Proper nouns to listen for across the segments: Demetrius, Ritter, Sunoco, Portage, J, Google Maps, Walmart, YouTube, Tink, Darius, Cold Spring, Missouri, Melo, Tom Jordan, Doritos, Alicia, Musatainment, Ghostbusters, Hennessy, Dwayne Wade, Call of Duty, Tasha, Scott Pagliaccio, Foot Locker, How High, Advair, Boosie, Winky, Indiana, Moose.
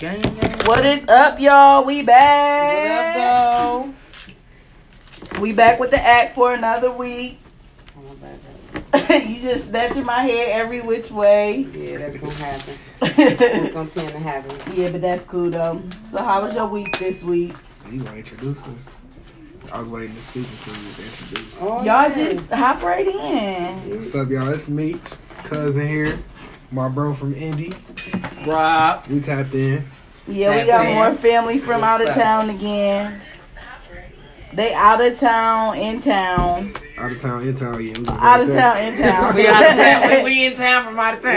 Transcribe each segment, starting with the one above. Gang, gang. What is up, y'all? We back. What up, though? We back with the act for another week. You just snatching my head every which way. Yeah, that's gonna happen. It's gonna tend to happen. Yeah, but that's cool though. So, how was your week this week? You gonna introduce us? I was waiting to speak until you was introduced. Oh, y'all just hop right in. What's up, y'all? It's Meeks, cousin here. My bro from Indy, Rob. We tapped in. Yeah, we got more family from out of town again. They out of town, in town. Out of town, in town, yeah. Out of town, in town. We out of town. We in town from out of town.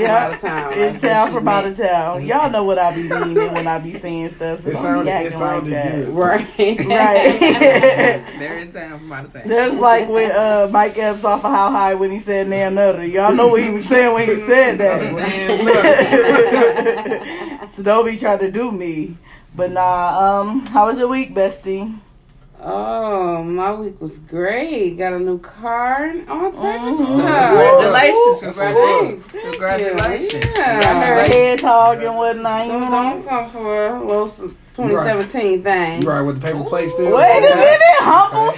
Yeah, out of town. In town from out of town. Y'all know what I be meaning when I be saying stuff. So don't be acting like that. Right. Right. They're in town from out of town. That's like when Mike Epps off of How High when he said "nay another." Y'all know what he was saying when he said that. So don't be trying to do me. But nah. How was your week, bestie? Oh, my week was great. Got a new car and all types of stuff. Congratulations. Congratulations. Yeah. Got her head talk and whatnot. You don't come for a little 2017 thing. Right, with the paper plate still. Wait a minute. Humble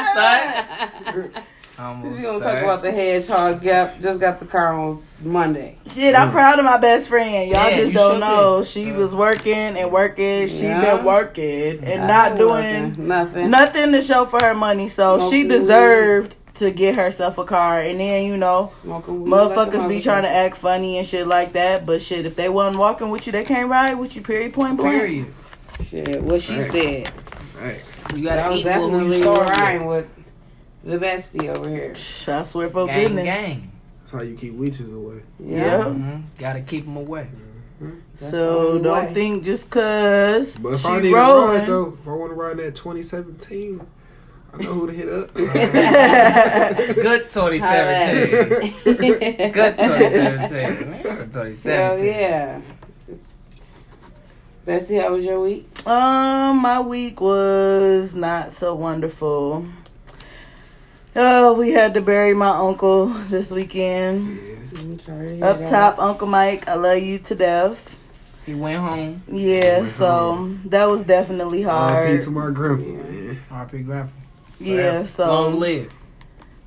stunt. Humble stunt. We're going to talk about the hedgehog. Yep, just got the car on Monday. Shit, I'm proud of my best friend. Y'all just don't know. She was working and working. She been working and not doing nothing to show for her money. So she deserved to get herself a car. And then, you know, motherfuckers be trying to act funny and shit like that. But shit, if they wasn't walking with you, they can't ride with you, period, point blank. Period. Shit, what she said. You got to eat what you start riding with. The bestie over here. I swear for goodness. Gang. That's how you keep witches away. Yeah. Mm-hmm. Gotta keep them away. Mm-hmm. So the don't way. Think just cause but if she I need rolling. Ride, though, if I want to ride that 2017, I know who to hit up. Good 2017. Good 2017. That's a 2017. Oh, yeah. Bestie, how was your week? My week was not so wonderful. Oh, we had to bury my uncle this weekend. Yeah. Up top, Uncle Mike, I love you to death. He went home. Yeah, went home. That was definitely hard. R.P. to my grandpa. Yeah. R.P. grandpa. Yeah, so long live.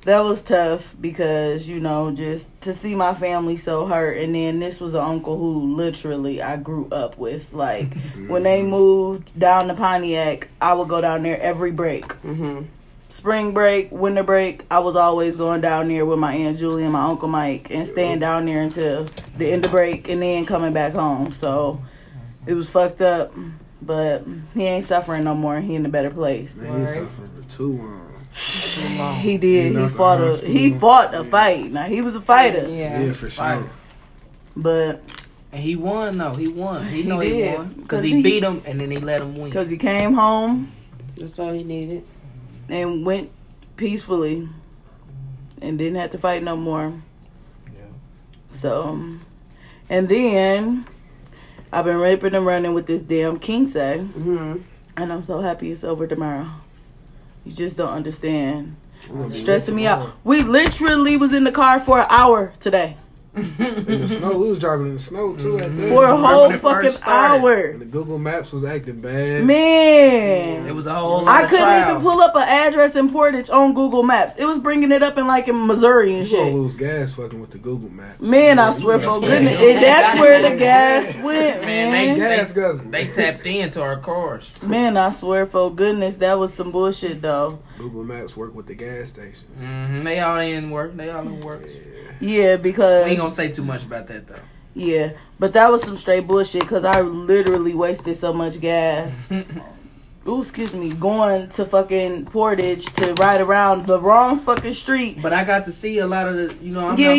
That was tough because, you know, just to see my family so hurt. And then this was an uncle who literally I grew up with. Like, when they moved down to Pontiac, I would go down there every break. Mm-hmm. Spring break, winter break, I was always going down there with my Aunt Julie and my Uncle Mike and staying down there until the end of break and then coming back home. So it was fucked up, but he ain't suffering no more. He in a better place. Man, he suffered for too long. He did. He fought a fight. Now, he was a fighter. Yeah for sure. But... And he won, though. He won. He won. Because he beat him and then he let him win. Because he came home. That's all he needed. And went peacefully and didn't have to fight no more. Yeah. So, and then I've been ripping and running with this damn King say. Mm-hmm. And I'm so happy it's over tomorrow. You just don't understand. Stressing me out. We literally was in the car for an hour today. In the snow, we was driving in the snow too. Mm-hmm. For a whole fucking hour. And the Google Maps was acting bad. Man, it was a whole lot of trials. I couldn't even pull up an address in Portage on Google Maps. It was bringing it up in like in Missouri and shit. You gonna lose gas fucking with the Google Maps. Man, I swear for goodness, that's where the gas went. Man, they tapped into our cars. Man, I swear for goodness, that was some bullshit though. Google Maps work with the gas stations. Mm-hmm. They all didn't work. They all didn't work. Yeah, because we ain't gonna say too much about that though. Yeah, but that was some straight bullshit because I literally wasted so much gas. Ooh, excuse me, going to fucking Portage to ride around the wrong fucking street. But I got to see a lot of the, you know. I got to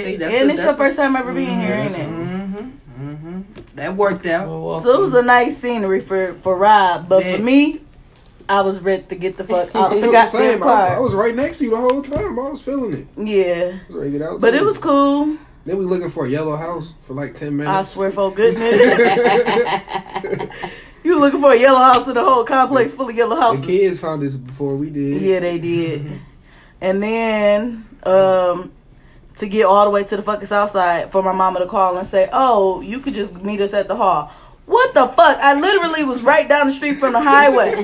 see. That's and it's your first time ever being here, ain't it? Mm-hmm. That worked out. So it was a nice scenery for Rob, but for me. I was ready to get the fuck out of the goddamn car. I was right next to you the whole time. I was feeling it. Yeah. I was ready to get out. But it was cool. Then we looking for a yellow house for like 10 minutes. I swear for goodness. You were looking for a yellow house in the whole complex full of yellow houses. The kids found this before we did. Yeah, they did. And then to get all the way to the fucking south side for my mama to call and say, oh, you could just meet us at the hall. What the fuck? I literally was right down the street from the highway.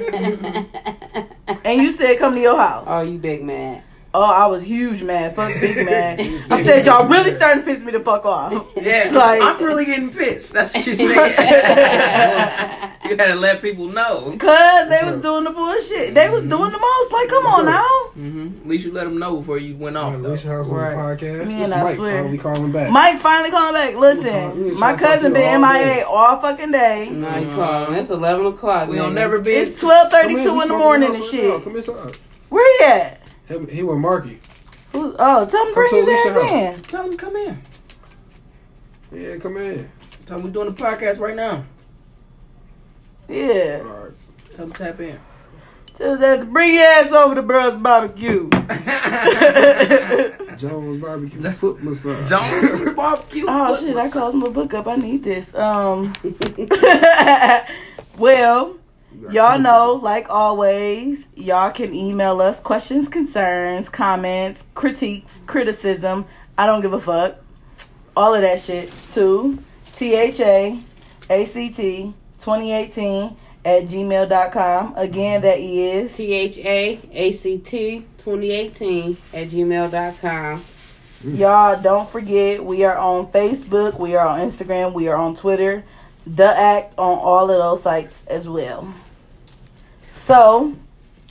And you said, come to your house. Oh, you big mad. Oh, I was huge mad. Fuck big mad. I said, y'all really starting to piss me the fuck off. Yeah, like, I'm really getting pissed. That's what you said. You gotta let people know. Because they was doing the bullshit. Mm-hmm. They was doing the most. Like, come on now. Mm-hmm. At least you let them know before you went off. Alicia House on the podcast. Man, I Mike swear. Finally calling back. Mike finally calling back. Listen, my cousin been MIA all fucking day. It's 11 o'clock. We don't never be. It's 12:32 in the morning and shit. Come inside. Where he at? He with Marky. Oh, tell him to bring his ass in. Tell him to come in. Yeah, come in. Tell him we're doing the podcast right now. Yeah. All right. Tell him to tap in. Tell him to bring your ass over to Bro's Barbecue. Jones Barbecue Foot Massage. Jones Barbecue Oh, shit, I closed my book up. I need this. Well... Y'all know, like always, y'all can email us questions, concerns, comments, critiques, criticism. I don't give a fuck. All of that shit to THAACT2018 at gmail.com. Again, that is THAACT2018 at gmail.com. Y'all, don't forget, we are on Facebook, we are on Instagram, we are on Twitter. The Act on all of those sites as well. So,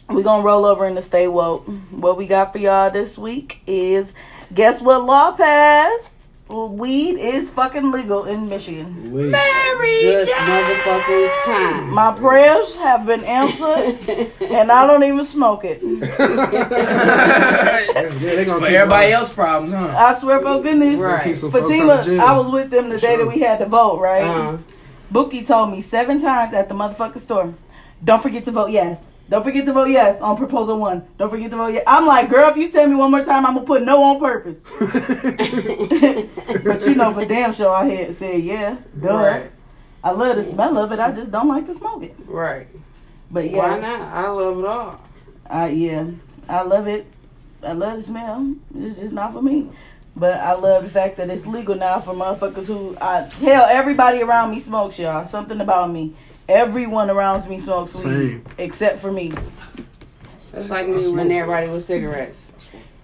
we're going to roll over into Stay Woke. What we got for y'all this week is, guess what law passed? Weed is fucking legal in Michigan. Legal. Mary Jane! Motherfucking time. My prayers have been answered, and I don't even smoke it. For everybody else's problems, huh? I swear by goodness. Right. Fatima, I was with them the day that we had to vote, right? Uh-huh. Bookie told me 7 times at the motherfucking store, don't forget to vote yes. Don't forget to vote yes on proposal 1. Don't forget to vote yes. I'm like, girl, if you tell me one more time, I'm going to put no on purpose. But you know, for damn sure, I had said, yeah, duh. Right. I love the smell of it. I just don't like to smoke it. Right. But yeah. Why not? I love it all. Yeah. I love it. I love the smell. It's just not for me. But I love the fact that it's legal now for motherfuckers who hell, everybody around me smokes, y'all. Something about me. Everyone around me smokes weed. Same. Except for me. It's like me when everybody with cigarettes.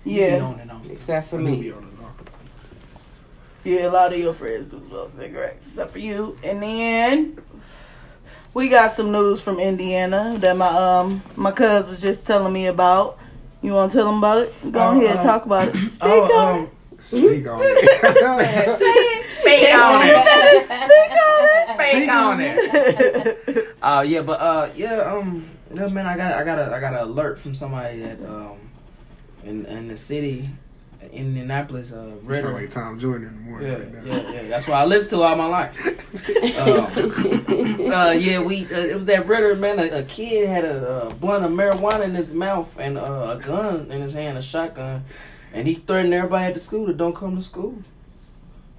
Yeah. On and on. Except for me. On and on. Yeah, a lot of your friends do smoke cigarettes. Except for you. And then we got some news from Indiana that my cuz was just telling me about. You want to tell them about it? Go ahead and talk about it. Speak on it. Man, I got an alert from somebody that in the city, Indianapolis, Ritter. You sound like Tom Jordan in the morning right now. Yeah. That's what I listen to all my life. It was that Ritter, man. A kid had a blunt of marijuana in his mouth and a gun in his hand, a shotgun. And he threatened everybody at the school to don't come to school.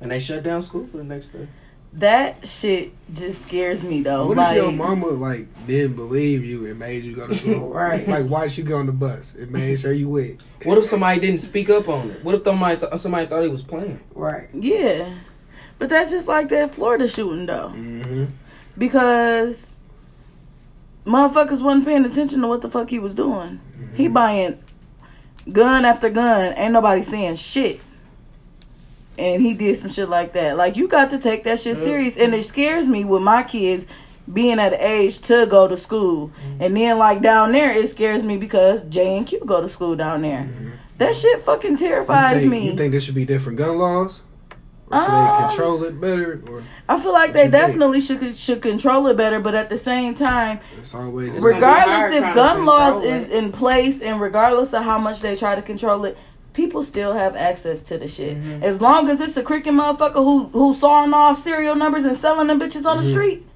And they shut down school for the next day. That shit just scares me, though. What if your mama, didn't believe you and made you go to school? Right. Why'd you get on the bus? It made sure you went. What if somebody didn't speak up on it? What if somebody thought he was playing? Right. Yeah. But that's just like that Florida shooting, though. Mm-hmm. Because motherfuckers wasn't paying attention to what the fuck he was doing. Mm-hmm. He buying... gun after gun, ain't nobody saying shit. And he did some shit like that. You got to take that shit serious. And it scares me with my kids being at an age to go to school. Mm-hmm. And then, down there, it scares me because J and Q go to school down there. Mm-hmm. That shit fucking terrifies me. You think there should be different gun laws? Or should they control it better? Or I feel like they definitely should control it better, but at the same time, regardless if gun laws is in place and regardless of how much they try to control it, people still have access to the shit. Mm-hmm. As long as it's a cricket motherfucker who's sawing off serial numbers and selling them bitches on the street.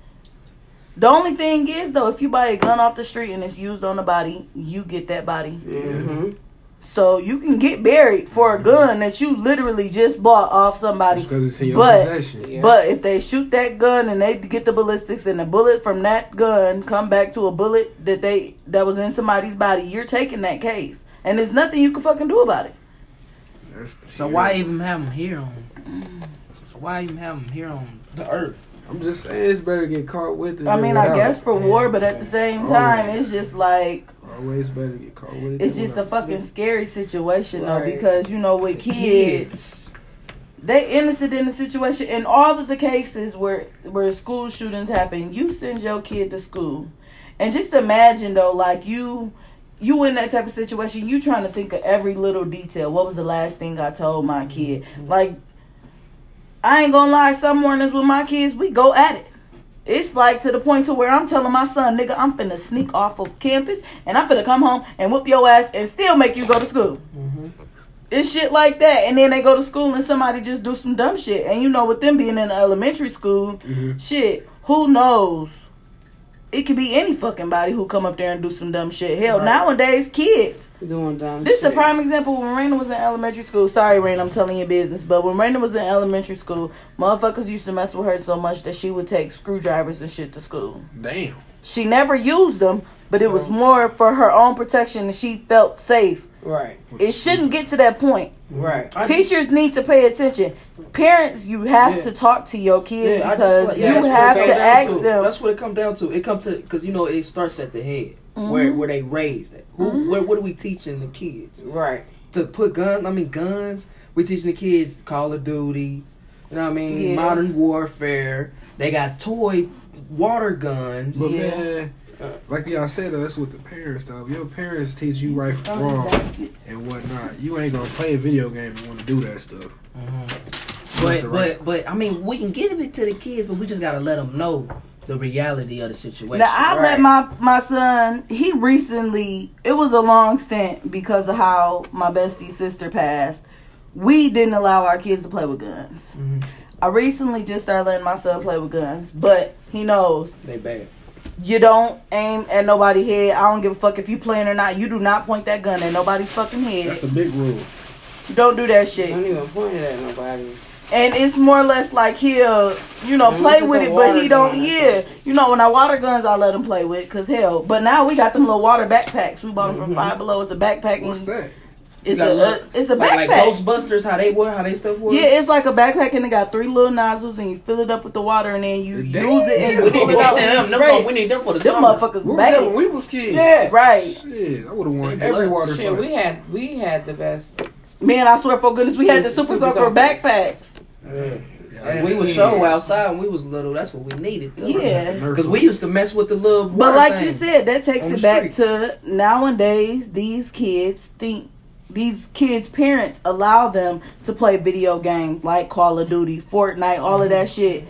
The only thing is, though, if you buy a gun off the street and it's used on a body, you get that body. Yeah. Mm-hmm. So you can get buried for a gun that you literally just bought off somebody. Just 'cause it's in your possession. Yeah. But if they shoot that gun and they get the ballistics and the bullet from that gun come back to a bullet that was in somebody's body, you're taking that case. And there's nothing you can fucking do about it. So why even have them here on? So why even have them here on the earth? I'm just saying it's better to get caught with it. I mean, I guess for war, but at the same time, it's just like always better to get caught with it. It's just a fucking scary situation though, because you know with kids. They innocent in the situation. In all of the cases where school shootings happen, you send your kid to school. And just imagine, though, like, you in that type of situation, you trying to think of every little detail. What was the last thing I told my kid? Like, I ain't gonna lie, some mornings with my kids, we go at it. It's, like, to the point to where I'm telling my son, nigga, I'm finna sneak off of campus, and I'm finna come home and whoop your ass and still make you go to school. Mm-hmm. It's shit like that. And then they go to school and somebody just do some dumb shit. And you know, with them being in elementary school, mm-hmm. shit, who knows? It could be any fucking body who come up there and do some dumb shit. Hell, nowadays, kids. Doing dumb shit. This is a prime example. When Raina was in elementary school, sorry, Raina, I'm telling your business, but when Raina was in elementary school, motherfuckers used to mess with her so much that she would take screwdrivers and shit to school. Damn. She never used them, but it was more for her own protection and she felt safe. Right. It shouldn't get to that point. Right. Teachers need to pay attention. Parents, you have to talk to your kids because you have to ask them. That's what it comes down to. It comes to, because you know it starts at the head where they raised it. Mm-hmm. What are we teaching the kids? Right. To put guns. We're teaching the kids Call of Duty. You know what I mean? Yeah. Modern warfare. They got toy water guns. But man, like y'all said, that's what the parents though. Your parents teach you right from wrong and whatnot. You ain't gonna play a video game and want to do that stuff. Mm-hmm. But I mean, we can give it to the kids, but we just gotta let them know the reality of the situation. Now I let my son. He recently, it was a long stint because of how my bestie sister passed. We didn't allow our kids to play with guns. Mm-hmm. I recently just started letting my son play with guns, but he knows they bad. You don't aim at nobody's head. I don't give a fuck if you playing or not. You do not point that gun at nobody's fucking head. That's a big rule. Don't do that shit. I don't even point it at nobody. And it's more or less like he'll, you know, play with it, but he don't hear. You know, when I water guns, I let him play with because hell. But now we got them little water backpacks. We bought them from Five Below. It's a backpack. What's that? It's a backpack. Like Ghostbusters, how they stuff was? Yeah, it's like a backpack and it got three little nozzles and you fill it up with the water and then you use it and we need them for the summer. Them motherfuckers back. We was kids. Yeah, right. Shit, I would have won every water fight. We had the best. Man, I swear for goodness, we had the Super Soaker backpacks. Yeah. And we was show outside when we was little. That's what we needed. Too. Yeah. Because we used to mess with the little water. But like you said, that takes it back to nowadays, these kids' parents allow them to play video games like Call of Duty, Fortnite, all of that shit.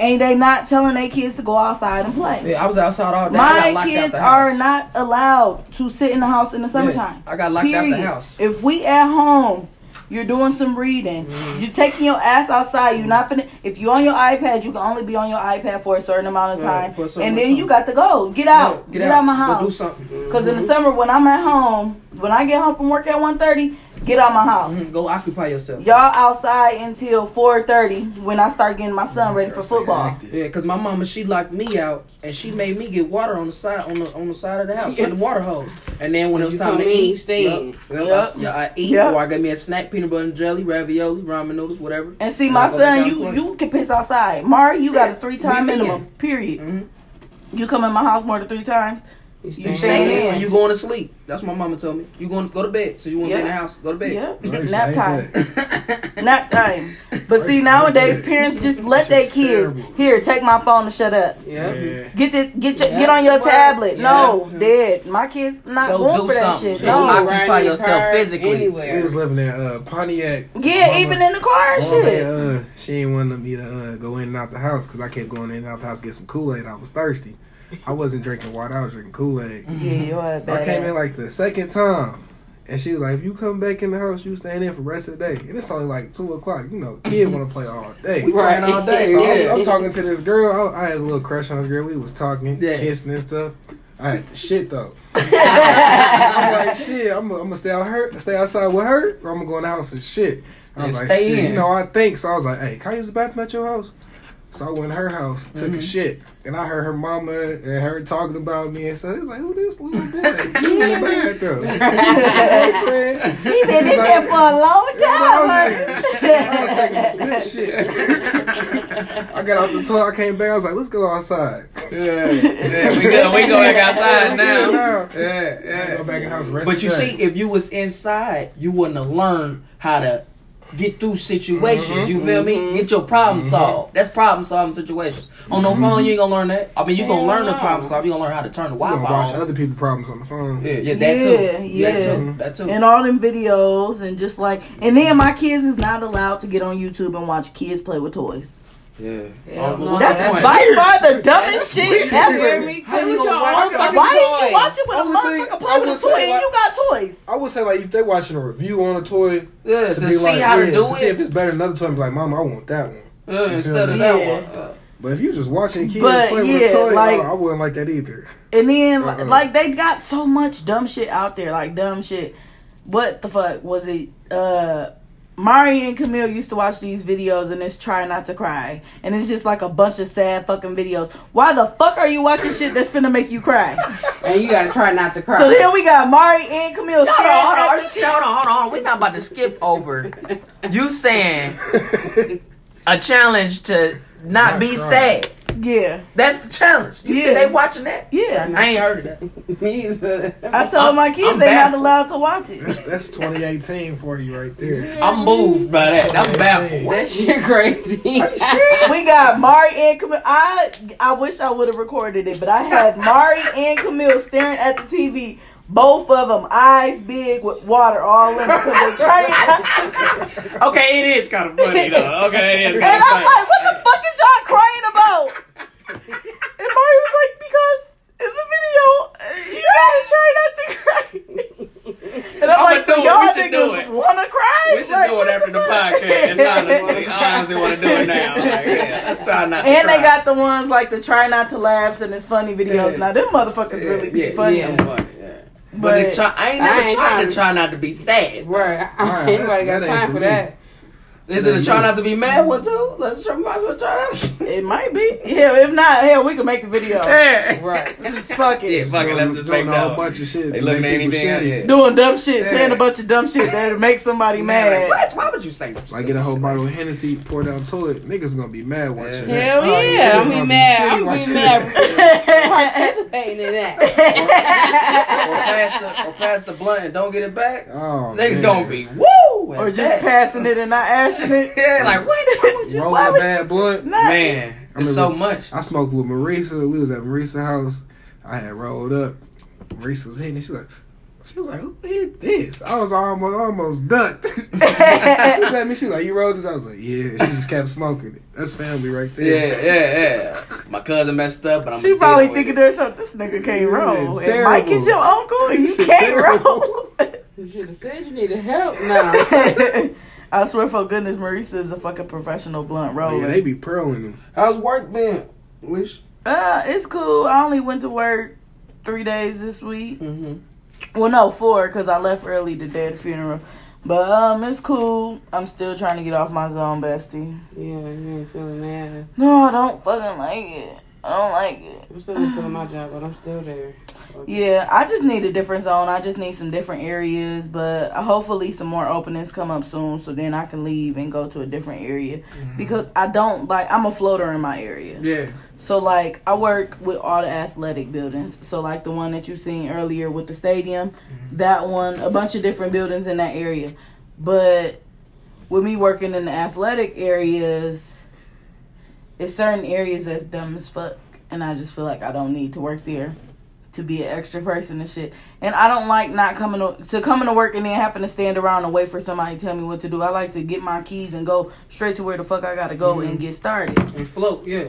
And they not telling their kids to go outside and play. Yeah, I was outside all day. My kids are not allowed to sit in the house in the summertime. Yeah, I got locked out the house. If we at home, you're doing some reading. Mm-hmm. You're taking your ass outside. You're not finna. If you're on your iPad, you can only be on your iPad for a certain amount of time. And then you got to go. Get out. No, get out of my house. Go do something. Because in the summer, when I'm at home, when I get home from work at 1:30, get out of my house. Mm-hmm. Go occupy yourself. Y'all outside until 4:30 when I start getting my son ready for football. Yeah, because my mama, she locked me out and she made me get water on the side of the house from the water hose. And then when it was time to eat, I eat or I got me a snack, peanut butter and jelly, ravioli, ramen noodles, whatever. And see, my son, you can piss outside. Mari, you got a 3-time minimum. Period. Mm-hmm. You come in my house more than 3 times. You stay in. You going to sleep. That's what my mama told me. You going to go to bed. So you want to be in the house. Go to bed. Yep. Nice. Nap time. Nap time. But see, nowadays parents just let their kids here. Take my phone and shut up. Yeah. Get on your tablet. Yeah. No, dead. My kids not going for that shit. No, occupy yourself physically. Anywhere. We was living at Pontiac. Yeah, mama, even in the car and shit. That, she ain't wanting me to go in and out the house because I kept going in and out the house to get some Kool-Aid. I was thirsty. I wasn't drinking water. I was drinking Kool-Aid. Yeah, you are bad. I came in like the second time, and she was like, "If you come back in the house, you staying in for the rest of the day." And it's only like 2:00. You know, kids want to play all day. We playing all day. So I'm talking to this girl. I had a little crush on this girl. We was talking, kissing and stuff. I had the shit though. I'm like, shit. I'm gonna stay outside with her, or I'm gonna go in the house and shit. I was like, shit. You know, I think so. I was like, hey, can I use the bathroom at your house? So I went to her house, took a shit, and I heard her mama and her talking about me. And so it was like, who this little boy? He in the bathroom. He's been in there for a long time. I was taking good shit. I got out the toilet, I came back, I was like, let's go outside. Yeah, yeah, we go back outside now. Yeah. Go back in house. But you see, if you was inside, you wouldn't have learned how to get through situations, you feel me? Get your problem solved. That's problem solving situations. On no phone, you ain't gonna learn that. I mean, you gonna learn the problem solve. You gonna learn how to turn the Wi-Fi on. You gonna watch other people's problems on the phone. Yeah, that too. And all them videos and just like, and then my kids is not allowed to get on YouTube and watch kids play with toys. Yeah. That's by far the dumbest shit ever. Why is you watching with a motherfucker play with a toy and you got toys? I would say, like, if they're watching a review on a toy, to see like, how to do it. To see if it's better than another toy and be like, Mama, I want that one. Instead of that one. But if you just watching kids play with a toy, like, I wouldn't like that either. And then, like, they got so much dumb shit out there. Like, dumb shit. What the fuck was it? Mari and Camille used to watch these videos and it's Try Not to Cry. And it's just like a bunch of sad fucking videos. Why the fuck are you watching shit that's finna make you cry? And you gotta try not to cry. So then we got Mari and Camille. Hold on. We're not about to skip over. You saying a challenge to not be sad. Yeah. That's the challenge. You see they watching that? Yeah. I ain't heard of that. Me either. I told my kids they not allowed to watch it. That's 2018 for you right there. I'm moved by that. I'm baffled. That shit crazy. Are you serious? We got Mari and Camille. I wish I would have recorded it, but I had Mari and Camille staring at the TV. Both of them, eyes big with water all in because they trying not to. Okay, it is kind of funny though. And I'm like, what the fuck is y'all crying about? And Mari was like, because in the video, you gotta try not to cry. And I'm like, so y'all niggas wanna cry? We should do it after the podcast, honestly. I honestly want to do it now. Like, yeah, let's try not to cry. And they got the ones like the try not to laughs and it's funny videos. Now, them motherfuckers really be funny. But I ain't never tried to try not to be sad. Right. Anybody got time for that? Is it a try not to be mad one too? Might as well try that. It might be. Yeah, if not, we can make the video. Yeah. Right. Just fuck it. Yeah, fuck it. Let's just make a whole bunch of shit. They looking at anything. Doing dumb shit. Yeah. Saying a bunch of dumb shit that'll make somebody mad. Like, what? Why would you say something? Like get a whole bottle of Hennessy, pour down toilet. Niggas gonna be mad watching that. Hell yeah. I'm gonna be mad. Participating in that. Or pass the blunt and don't get it back. Oh, niggas gonna be woo. Or just passing it and not asking. Yeah, like what? Why would you roll a bad blunt? Man, it's so much. I smoked with Marisa. We was at Marisa's house. I had rolled up. Marisa was hitting. She was like, who hit this? I was almost ducked. She looked at me. She was like, you rolled this? I was like, yeah. She just kept smoking it. That's family right there. Yeah. My cousin messed up, but she probably thinking to herself, this nigga can't roll. And Mike is your uncle, and you can't roll. You should have said you needed help now. I swear for goodness, Marisa is a fucking professional blunt roller. Yeah, they be pearling them. How's work been, Lish? It's cool. I only went to work 3 days this week. Well, no, 4 because I left early the day of the funeral. But it's cool. I'm still trying to get off my zone, bestie. Yeah, you ain't feeling mad. No, I don't fucking like it. I don't like it. I'm still feeling my job, but I'm still there. Yeah, I just need a different zone. I just need some different areas, but hopefully some more openings come up soon so then I can leave and go to a different area because I'm a floater in my area. Yeah. So, like, I work with all the athletic buildings. So, like, the one that you seen earlier with the stadium, that one, a bunch of different buildings in that area. But with me working in the athletic areas, it's certain areas that's dumb as fuck, and I just feel like I don't need to work there. To be an extra person and shit. And I don't like not coming to work and then having to stand around and wait for somebody to tell me what to do. I like to get my keys and go straight to where the fuck I gotta go and get started. And float, yeah.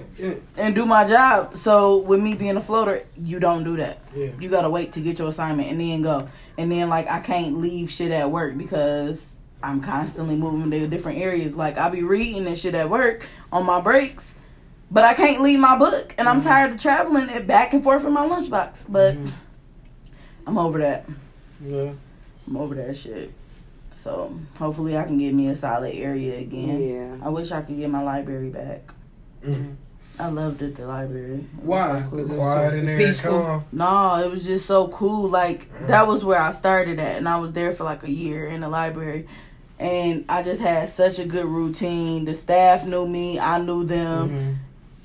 And do my job. So with me being a floater, you don't do that. Yeah. You gotta wait to get your assignment and then go. And then like I can't leave shit at work because I'm constantly moving to different areas. Like I be reading and shit at work on my breaks. But I can't leave my book, and I'm tired of traveling it back and forth in my lunchbox. But I'm over that. Yeah. I'm over that shit. So hopefully I can get me a solid area again. Yeah. I wish I could get my library back. Mm. I loved it, the library. Why? Because it was so cool. Peaceful. No, it was just so cool. Like, that was where I started at, and I was there for like a year in the library. And I just had such a good routine. The staff knew me. I knew them. Mm-hmm.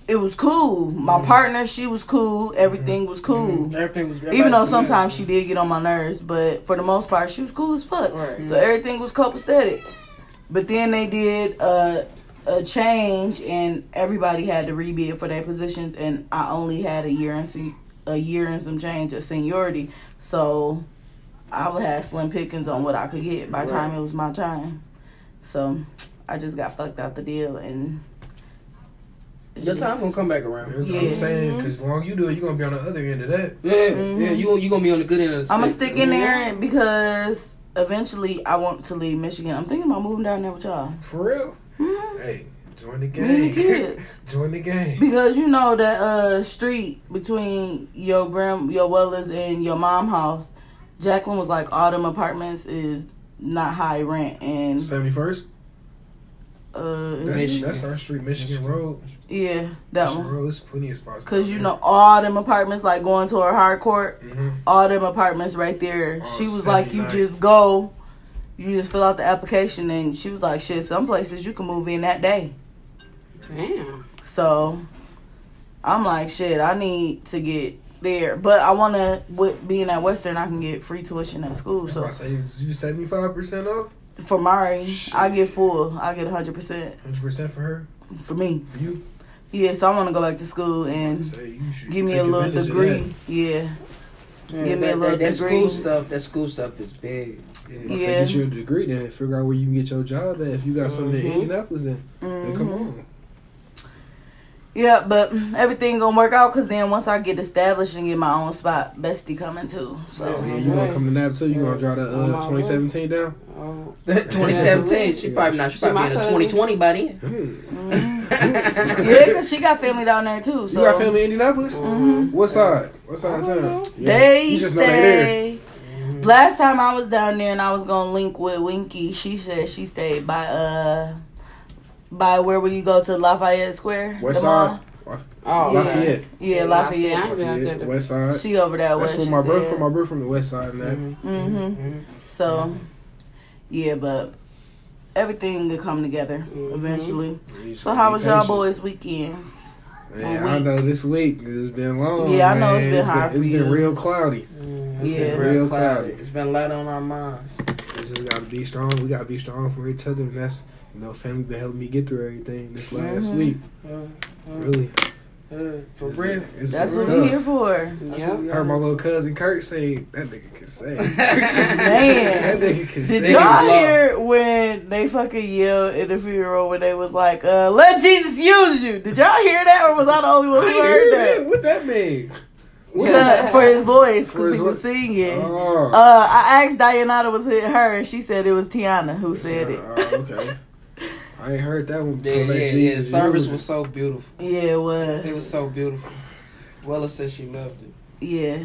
It was cool. My partner, she was cool. Everything was cool. Mm-hmm. Everything was good. Even though sometimes she did get on my nerves, but for the most part, she was cool as fuck. Right. So everything was copacetic. But then they did a change, and everybody had to rebid for their positions, and I only had a year and some change of seniority, so I would have slim pickings on what I could get by the time it was my time. So I just got fucked out the deal, and your time gonna come back around. That's what I'm saying, because long you do it, you're gonna be on the other end of that. Yeah, yeah, you gonna be on the good end of the stick. I'm gonna stick in there because eventually I want to leave Michigan. I'm thinking about moving down there with y'all. For real? Mm-hmm. Hey, join the game. Me and the kids. Join the game. Because you know that street between your Wellers and your mom's house, Jacqueline was like, all them apartments is not high rent. And 71st? That's our street, Michigan Road. Yeah, that Michigan one. Road, there's plenty of spots. Because you know all them apartments, like going to her hard court, all them apartments right there. She was like, you just go. You just fill out the application, and she was like, shit, some places you can move in that day. Damn. So, I'm like, shit, I need to get there. But I want to, with being at Western, I can get free tuition at school. So I say, you 75% off? For Mari, I get full. I get 100%. 100% for her? For me. For you? Yeah, so I want to go back to school and give me a little degree. Yeah. Give me a little degree. That school stuff is big. Yeah. So get your degree, then figure out where you can get your job at. If you got something in Indianapolis, then come on. Yeah, but everything gonna work out, because then once I get established and get my own spot, Bestie coming too. So you gonna come to NAB too? You gonna drive the 2017 down? 2017? She probably not. She probably in a 2020 by then. Yeah, because she got family down there too. So. You got family in Indianapolis? Mm-hmm. What side? What side of town? Yeah. They stay. Last time I was down there and I was gonna link with Winky, she said she stayed by where you go to Lafayette Square? West Side. Oh, Lafayette. Yeah, Lafayette. West Side. She over that way. That's where my brother from the West Side now. So, yeah, but everything to come together eventually. So how was y'all boys' weekends? Man, I know this week it's been long. Yeah, I know it's been hard for you. It's been real cloudy. It's been real cloudy. It's been light on our minds. We just gotta be strong. We gotta be strong for each other, and that's family been helping me get through everything this last week. Really. For real. That's what we're here for. I heard my little cousin Kurt say, that nigga can sing. Man. That nigga can sing. Did y'all hear when they fucking yelled in the funeral when they was like, let Jesus use you? Did y'all hear that, or was I the only one who heard that? What that mean? For his voice, because he was singing. Oh. I asked Diana was it her, and she said it was Tiana who said it. Okay. I ain't heard that one before. Yeah. Service was so beautiful. Yeah, it was. It was so beautiful. Wella said she loved it. Yeah.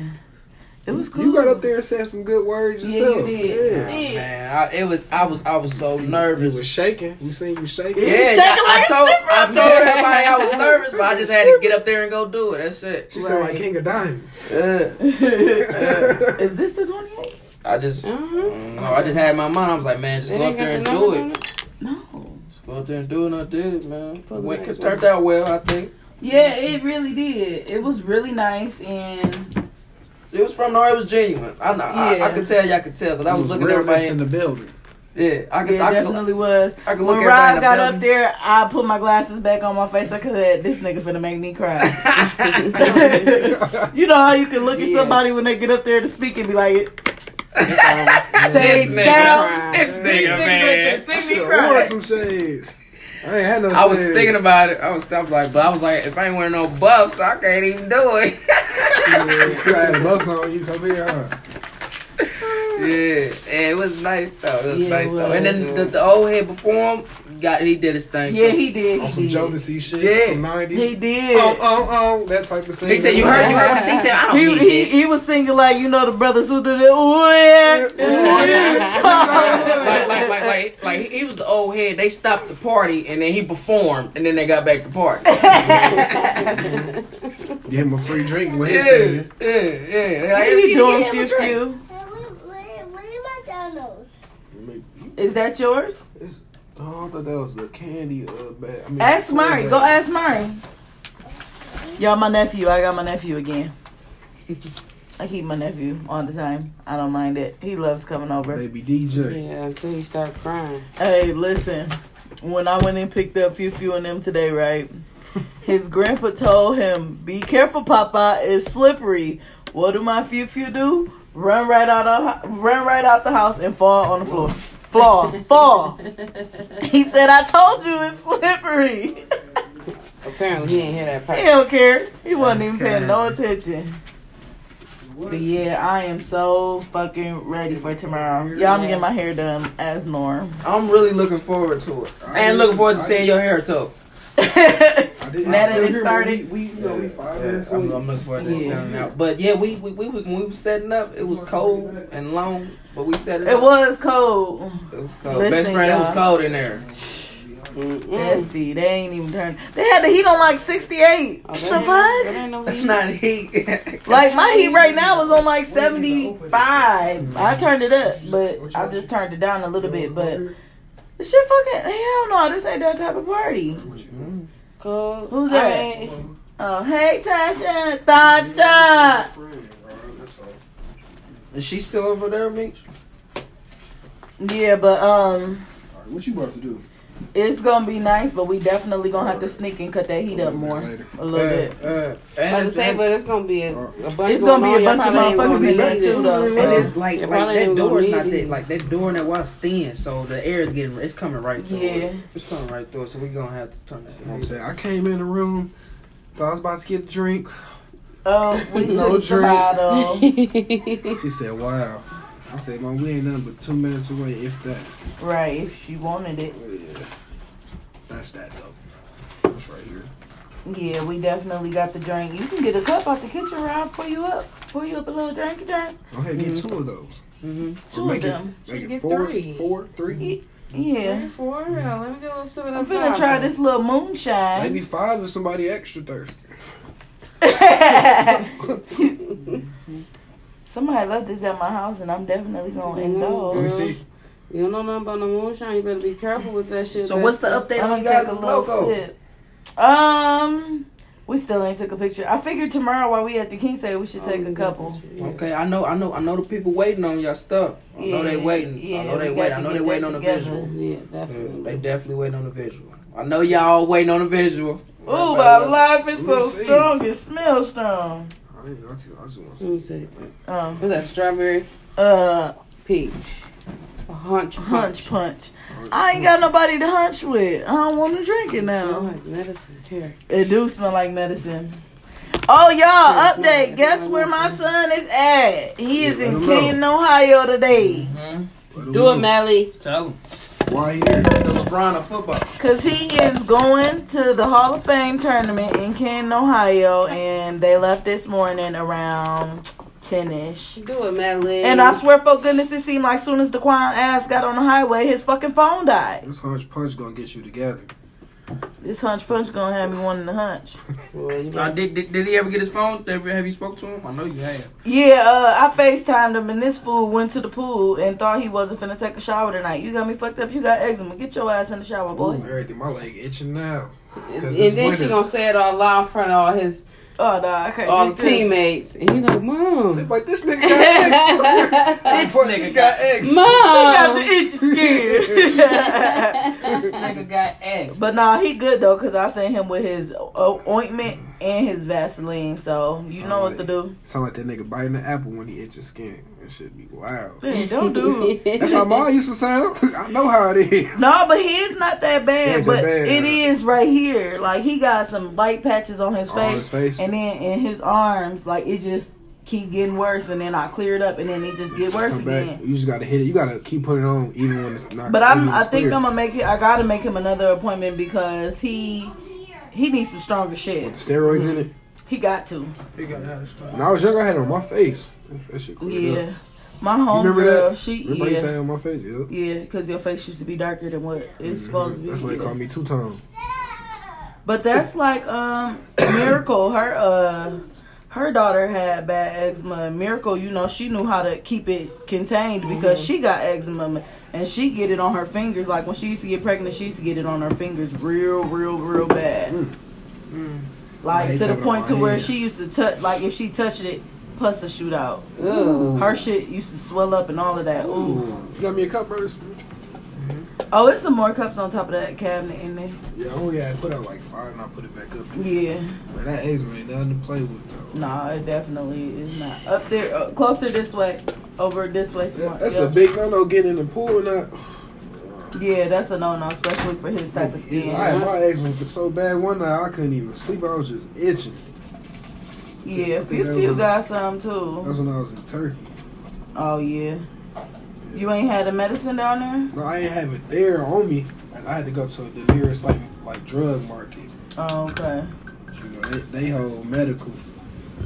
It was cool. You got up there and said some good words yourself. Yeah, you did. Yeah. Oh, man, I was so nervous. You was shaking. We seen you shaking. Yeah, I told everybody I was nervous, but I just had to get up there and go do it. That's it. She sounded like King of Diamonds. Is this the 28th? I just had my mind. I was like, man, just go up there and do it. No. Go up there and do it, and I did it, man. It turned out well, I think. Yeah, it really did. It was really nice, and it was from nowhere. It was genuine. I know. Yeah. I could tell. Y'all could tell, because I was looking at everybody in the building. Yeah, I definitely was. I could look when Rob got up there, I put my glasses back on my face. I could have, this nigga finna make me cry. You know how you can look at somebody when they get up there to speak and be like, shades down. This nigga, man. I should have worn some shades. I ain't had no shades. I was thinking about it. I was like, if I ain't wearing no buffs, I can't even do it. You had buffs on, you come here, huh? Yeah, it was nice though. And then the old head before him, he did his thing. Yeah, too. He did. On some Jodeci shit, some 90s. He did. Oh, that type of singing. He said, you heard what he said? I don't need this. He was singing like, you know, the brothers who do the, Like, he was the old head. They stopped the party, and then he performed, and then they got back to party. Give him a free drink with his singing. Yeah. Like, you doing few? Is that yours? I thought that was the candy bag. I mean, ask Murray. Go ask Murray. Y'all, my nephew. I got my nephew again. I keep my nephew all the time. I don't mind it. He loves coming over. Baby DJ. Yeah, until he start crying. Hey, listen. When I went and picked up Fufu and them today, right? His grandpa told him, "Be careful, Papa. It's slippery." What do my Fufu do? Run right out the house and fall on the floor. Fall. He said, "I told you it's slippery." Apparently, he didn't hear that part. He don't care. He wasn't even paying no attention. But yeah, I am so fucking ready for tomorrow. Y'all, I'm getting my hair done as norm. I'm really looking forward to it. And looking forward to seeing your hair, too. Now that it started, we 5 minutes. Yeah, I'm looking forward to turning out. But yeah, we were setting up. It was cold and long, but we set it up. It was cold. Listen, best friend, y'all. It was cold in there. Nasty. They ain't even turned. They had the heat on like 68. What the fuck? That's not heat. Like my heat right now is on like 75. I turned it up, but I just turned it down a little bit, but. Shit, fucking hell no! This ain't that type of party. Cool. Who's that? Oh, hey Tasha, Tasha. Is she still over there, Meeks? Yeah, but All right, what you about to do? It's gonna be nice, but we definitely gonna have to sneak and cut that heat up more a little bit. I was saying, but it's gonna be a bunch. It's gonna be a bunch of motherfuckers in there too, though. And it's like that door is not that like that door and that wall's thin, so the air is getting it's coming right through. Yeah, it's coming right through. So we are gonna have to turn that. You know what I'm saying, I came in the room, thought I was about to get a drink. Oh, we no drink. She said, "Wow." I said, "Mom, we ain't nothing but 2 minutes away, if that." Right, if she wanted it. Yeah, that's that though. That's right here. Yeah, we definitely got the drink. You can get a cup out the kitchen, Rob. Pour you up a little drinky. Go ahead, get two of those. Mm-hmm. Two of them. Make it three. Yeah. For real. Let me get a little sip of that. I'm finna try this little moonshine. Maybe five if somebody extra thirsty. Somebody left this at my house, and I'm definitely gonna indulge. Let me see. You don't know nothing about no moonshine. You better be careful with that shit. So what's the update on you guys' Sunoco? We still ain't took a picture. I figured tomorrow while we at the King say we should take a couple. Yeah. Okay, I know the people waiting on y'all stuff. I know they waiting. Yeah, I know they waiting. I know they waiting on together. The visual. Yeah, definitely. They definitely waiting on the visual. I know y'all waiting on the visual. Oh, my life is so strong. It smells strong. I just want to see. What's that? Strawberry? Peach. A hunch punch. I ain't got nobody to hunch with. I don't want to drink it now. It smells like medicine here. It do smell like medicine. Oh, y'all, update. Guess where my son is at? He is in King, Ohio today. Mm-hmm. Do it, Melly. Tell him. Why you in the LeBron of football? Because he is going to the Hall of Fame tournament in Canton, Ohio, and they left this morning around 10-ish. Do it, Madeline. And I swear, for goodness, it seemed like as soon as Daquan ass got on the highway, his fucking phone died. This hunch punch gonna get you together. This hunch punch gonna have me wanting to hunch. Did he ever get his phone? Have you spoke to him? I know you have. Yeah, I FaceTimed him and this fool went to the pool and thought he wasn't finna take a shower tonight. You got me fucked up. You got eczema. Get your ass in the shower, boy. Everything. My leg itching now. And then she gonna say it all loud in front of all his teammates. And he's like, "Mom." They're like, "This nigga got X." This nigga got X. Mom. He got the itchy skin. This nigga got X. But nah, he good though, because I seen him with his ointment and his Vaseline. So, you know what to do. Sound like that nigga biting the apple when he itch his skin. That shit be wild. Man, don't do it. That's how mine used to sound. I know how it is. No, but he's not that bad. Not but that bad, it is right here. Like, he got some light patches on his face. And then in his arms. Like, it just keep getting worse, and then I cleared up, and then it just get worse again. You just gotta hit it. You gotta keep putting it on, even when it's not. But I think I'm gonna make it. I gotta make him another appointment because he needs some stronger shit. With the steroids in it. He got to. He got that. When I was younger, I had it on my face. That shit cleared up. Yeah. My homegirl, she... Remember you saying on my face? Yeah. Yeah, because your face used to be darker than what it's supposed to be. That's why they call me two-tone. But that's like Miracle. Her daughter had bad eczema. And Miracle, you know, she knew how to keep it contained because she got eczema. And she get it on her fingers. Like, when she used to get pregnant, she used to get it on her fingers real bad. Like, to the point to where she used to touch... Like, if she touched it... Plus the shootout. Ooh. Her shit used to swell up and all of that. Ooh. You got me a cup, brothers? Mm-hmm. Oh, there's some more cups on top of that cabinet in there. Yeah, oh yeah, I put out like 5 and I put it back up. Yeah. Man, that eczema ain't nothing to play with, though. Nah, it definitely is not. Up there, closer this way, over this way. That's a big no-no getting in the pool and not... Yeah, that's a no-no, especially for his type of skin. I had my eczema so bad one night I couldn't even sleep. I was just itching. Yeah, you got some too. That's when I was in Turkey. Oh yeah. You ain't had the medicine down there? No, I ain't have it there on me. I had to go to the nearest like drug market. Oh okay. You know they hold medical.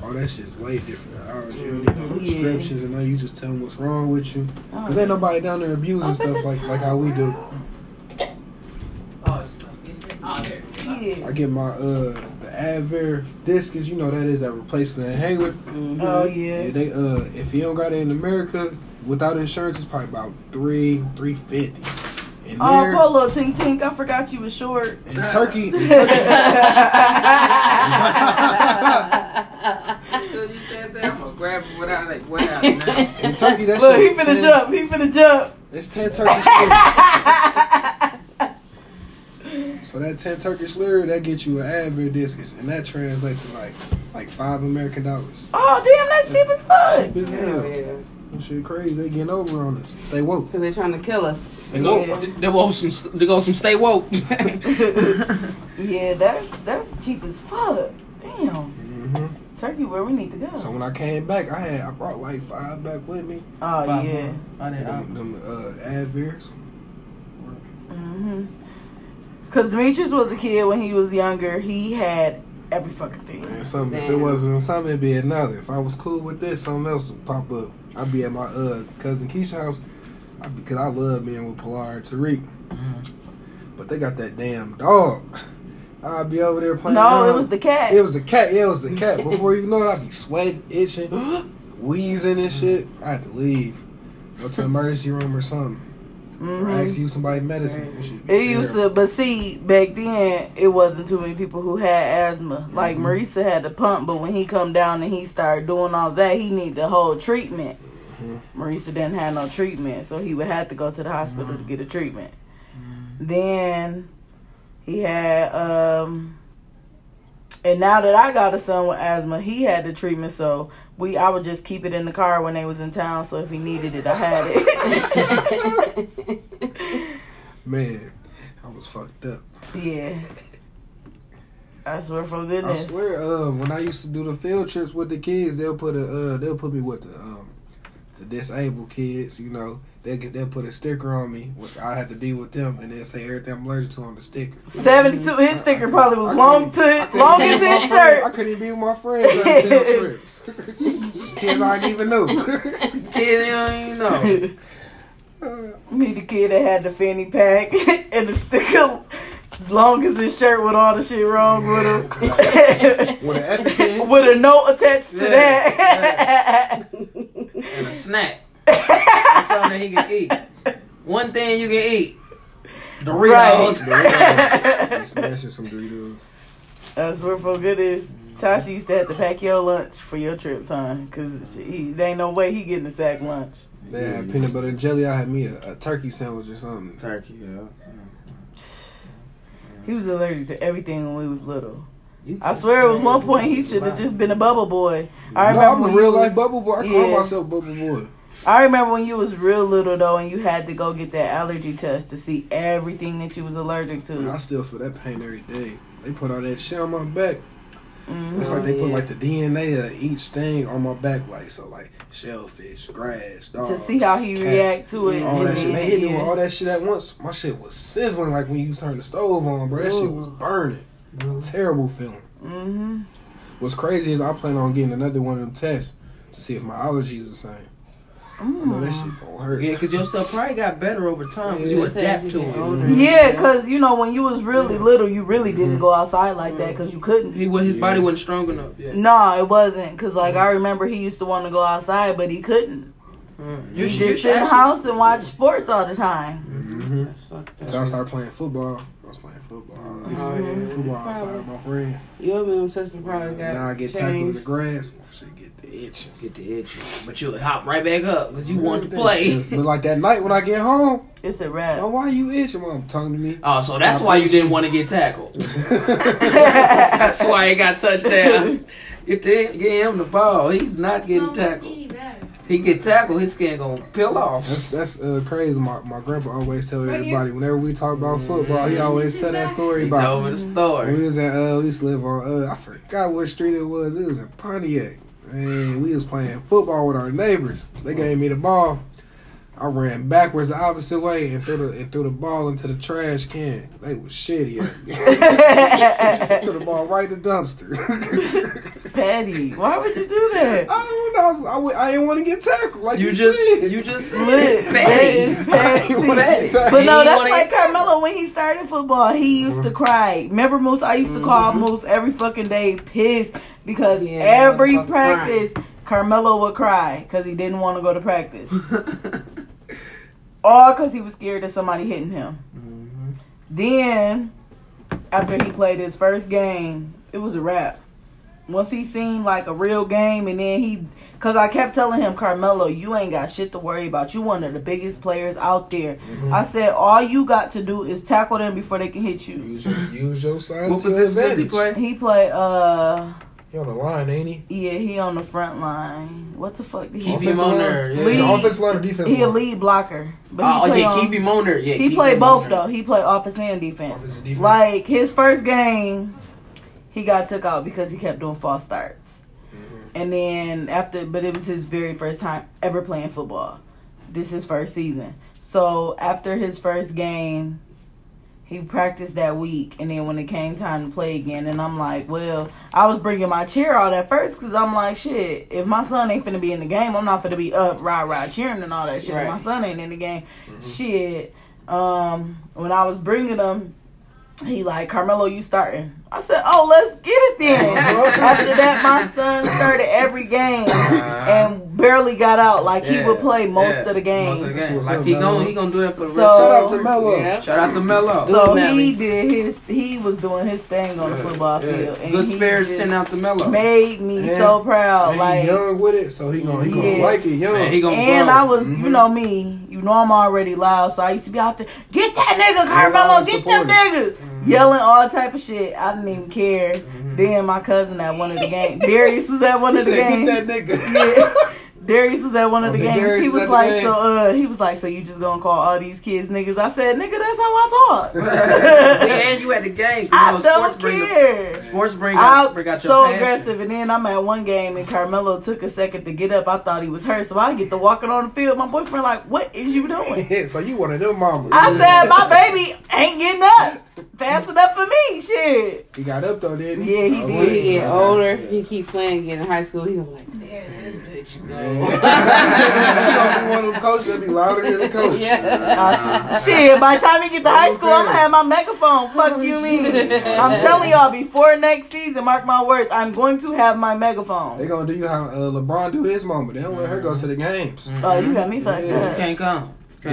All that shit's way different. Ours, you don't need no prescriptions and you just tell them what's wrong with you. Oh. Cause ain't nobody down there abusing stuff like how we do. I get my the Advair discus, you know that is that replacement inhaler. Mm-hmm. Oh yeah. They if you don't got it in America without insurance, it's probably about $350. Oh, Polo Tink Tink, I forgot you was short. In Turkey. Because you said that, I'm gonna grab it without like what happened now. In Turkey, that's look, shit. He finna jump. It's 10 Turkish lira. So that 10 Turkish lira, that gets you an Advair discus, and that translates to like $5 American. Oh damn, that shit is fun. Cheap as hell. Yeah. That shit crazy. They getting over on us. Stay woke. Cause they trying to kill us. Stay woke. Yeah. They go some stay woke. Yeah, that's cheap as fuck. Damn. Mm-hmm. Turkey, where we need to go. So when I came back, I brought like 5 back with me. Oh 5 yeah. More. I did them Advairs. Mhm. Because Demetrius was a kid when he was younger. He had every fucking thing. Man, if it wasn't something, it'd be another. If I was cool with this, something else would pop up. I'd be at my cousin Keisha's house because I love being with Pilar and Tariq. Mm-hmm. But they got that damn dog. I'd be over there playing. No, it was the cat. It was the cat. Before you know it, I'd be sweating, itching, wheezing and shit. I had to leave. Go to the emergency room or something. Mm-hmm. Or ask you somebody medicine and shit. It used to, but see, back then it wasn't too many people who had asthma. Mm-hmm. Like Marisa had the pump, but when he come down and he started doing all that, he needed the whole treatment. Mm-hmm. Marisa didn't have no treatment, so he would have to go to the hospital to get a treatment. Mm-hmm. Then he had, and now that I got a son with asthma, he had the treatment, so I would just keep it in the car when they was in town, so if he needed it, I had it. Man, I was fucked up. Yeah. I swear for goodness. I swear, when I used to do the field trips with the kids, they'll put me with the disabled kids, you know. They'll put a sticker on me. I had to be with them, and they'll say everything I'm allergic to on the sticker. 72, his sticker probably was long as his shirt. I couldn't even be with my friends on field trips. Kids I didn't even know. Kids I don't even know. Me, the kid that had the fanny pack and the sticker, long as his shirt with all the shit wrong with him. With a note attached to that. And a snack. That's something he can eat. One thing you can eat. Doritos. Right. Smashing some Doritos. That's where for good is. Tasha used to have to pack your lunch for your trip time. Because there ain't no way he getting a sack lunch. They had peanut butter and jelly. I had me a turkey sandwich or something. Turkey, yeah. He was allergic to everything when we was little. I swear at one point he should have just been a bubble boy. I'm a real life bubble boy. I call myself bubble boy. I remember when you was real little, though, and you had to go get that allergy test to see everything that you was allergic to. Man, I still feel that pain every day. They put all that shit on my back. Mm-hmm. It's like they put like the DNA of each thing on my back, like so, like shellfish, grass, dogs, to see how he react to it. All that shit. They hit me with all that shit at once. My shit was sizzling like when you turn the stove on, bro. That shit was burning. Terrible feeling. Mm-hmm. What's crazy is I plan on getting another one of them tests to see if my allergies are the same. Mm. No, that shit don't hurt. Yeah, because your stuff probably got better over time because you adapt to it. Yeah, because you know when you was really little, you really didn't go outside like that because you couldn't. His body wasn't strong enough. Yeah. No, it wasn't. Because like I remember he used to want to go outside, but he couldn't. Mm. You should sit in the house and watch sports all the time. Mm-hmm. So I started playing football. I used to play football outside with my friends. You'll be so surprised. Now I get tackled in the grass. Shit, get the itch. But you'll hop right back up because you want to play. But like that night when I get home, it's a wrap. Oh, why are you itching? Mom talking to me. Oh, so that's why you didn't want to get tackled. That's why he got touchdowns. Get him the ball. He's not getting tackled. He get tackled, his skin gonna peel off. That's crazy. My grandpa always tell everybody whenever we talk about football, he always tell that story about. He told the story. We used to live on I forgot what street it was. It was in Pontiac, and we was playing football with our neighbors. They gave me the ball. I ran backwards the opposite way and threw the ball into the trash can. They was shitty at me. Threw the ball right in the dumpster. Petty. Why would you do that? I don't know. I didn't want to get tackled. Like you just slid. Petty. But no, that's like Carmelo when he started football. He used to cry. Remember Moose? I used to call Moose every fucking day pissed because every practice Carmelo would cry because he didn't want to go to practice. All because he was scared of somebody hitting him. Mm-hmm. Then, after he played his first game, it was a wrap. Once he seen like a real game, and then because I kept telling him, Carmelo, you ain't got shit to worry about. You one of the biggest players out there. Mm-hmm. I said, all you got to do is tackle them before they can hit you. Use your size. What position does he play? He played, he on the line, ain't he? Yeah, he on the front line. What the fuck? Keepie Mona. He's an offensive line or defense line? He a lead blocker. But Keepie Mona. Yeah, he played both, though. He played offense and defense. Like, his first game, he got took out because he kept doing false starts. Mm-hmm. And then but it was his very first time ever playing football. This is his first season. So, after his first game, he practiced that week, and then when it came time to play again, and I'm like, well, I was bringing my chair out at first because I'm like, shit, if my son ain't finna be in the game, I'm not finna be up, rah, cheering and all that shit. Right. If my son ain't in the game, shit. When I was bringing him, he like, Carmelo, you starting? I said, oh, let's get it then. After that, my son started every game and barely got out. Like, he would play most of the games. Like, he gonna do that for the rest of the Melo. Yeah. Shout out to Melo. So, he was doing his thing on the football field. And good spares sent out to Melo. Made me so proud. And like, he young with it, so he gonna like it young. Man, he gonna grow. I was, you know me, you know I'm already loud, so I used to be out there, get that nigga, Carmelo, get them niggas. Yelling all type of shit. I didn't even care. Mm-hmm. Then my cousin at one of the games. Darius was at one of the games. Get that nigga. Darius was at one of the games. Darius he was like, so you just gonna call all these kids niggas? I said, nigga, that's how I talk. And you at the game. I don't care. Sports bring out your so passion. Aggressive. And then I'm at one game and Carmelo took a second to get up. I thought he was hurt, so I get to walking on the field. My boyfriend like, what is you doing? So you one of them mamas. I said, my baby ain't getting up fast enough for me. Shit. He got up though, didn't he? Yeah, he did. He get older. He keep playing again in high school. He was like, damn, this bitch. No. She gonna be one of them coaches that'll be louder than the coach. Shit, by the time he get to high school, I'm gonna have my megaphone. Fuck you, mean? I'm telling y'all, before next season, mark my words, I'm going to have my megaphone. They gonna do you how LeBron do his mama. They don't let her go to the games. Mm-hmm. Oh, you got me fucked up. Can't come. You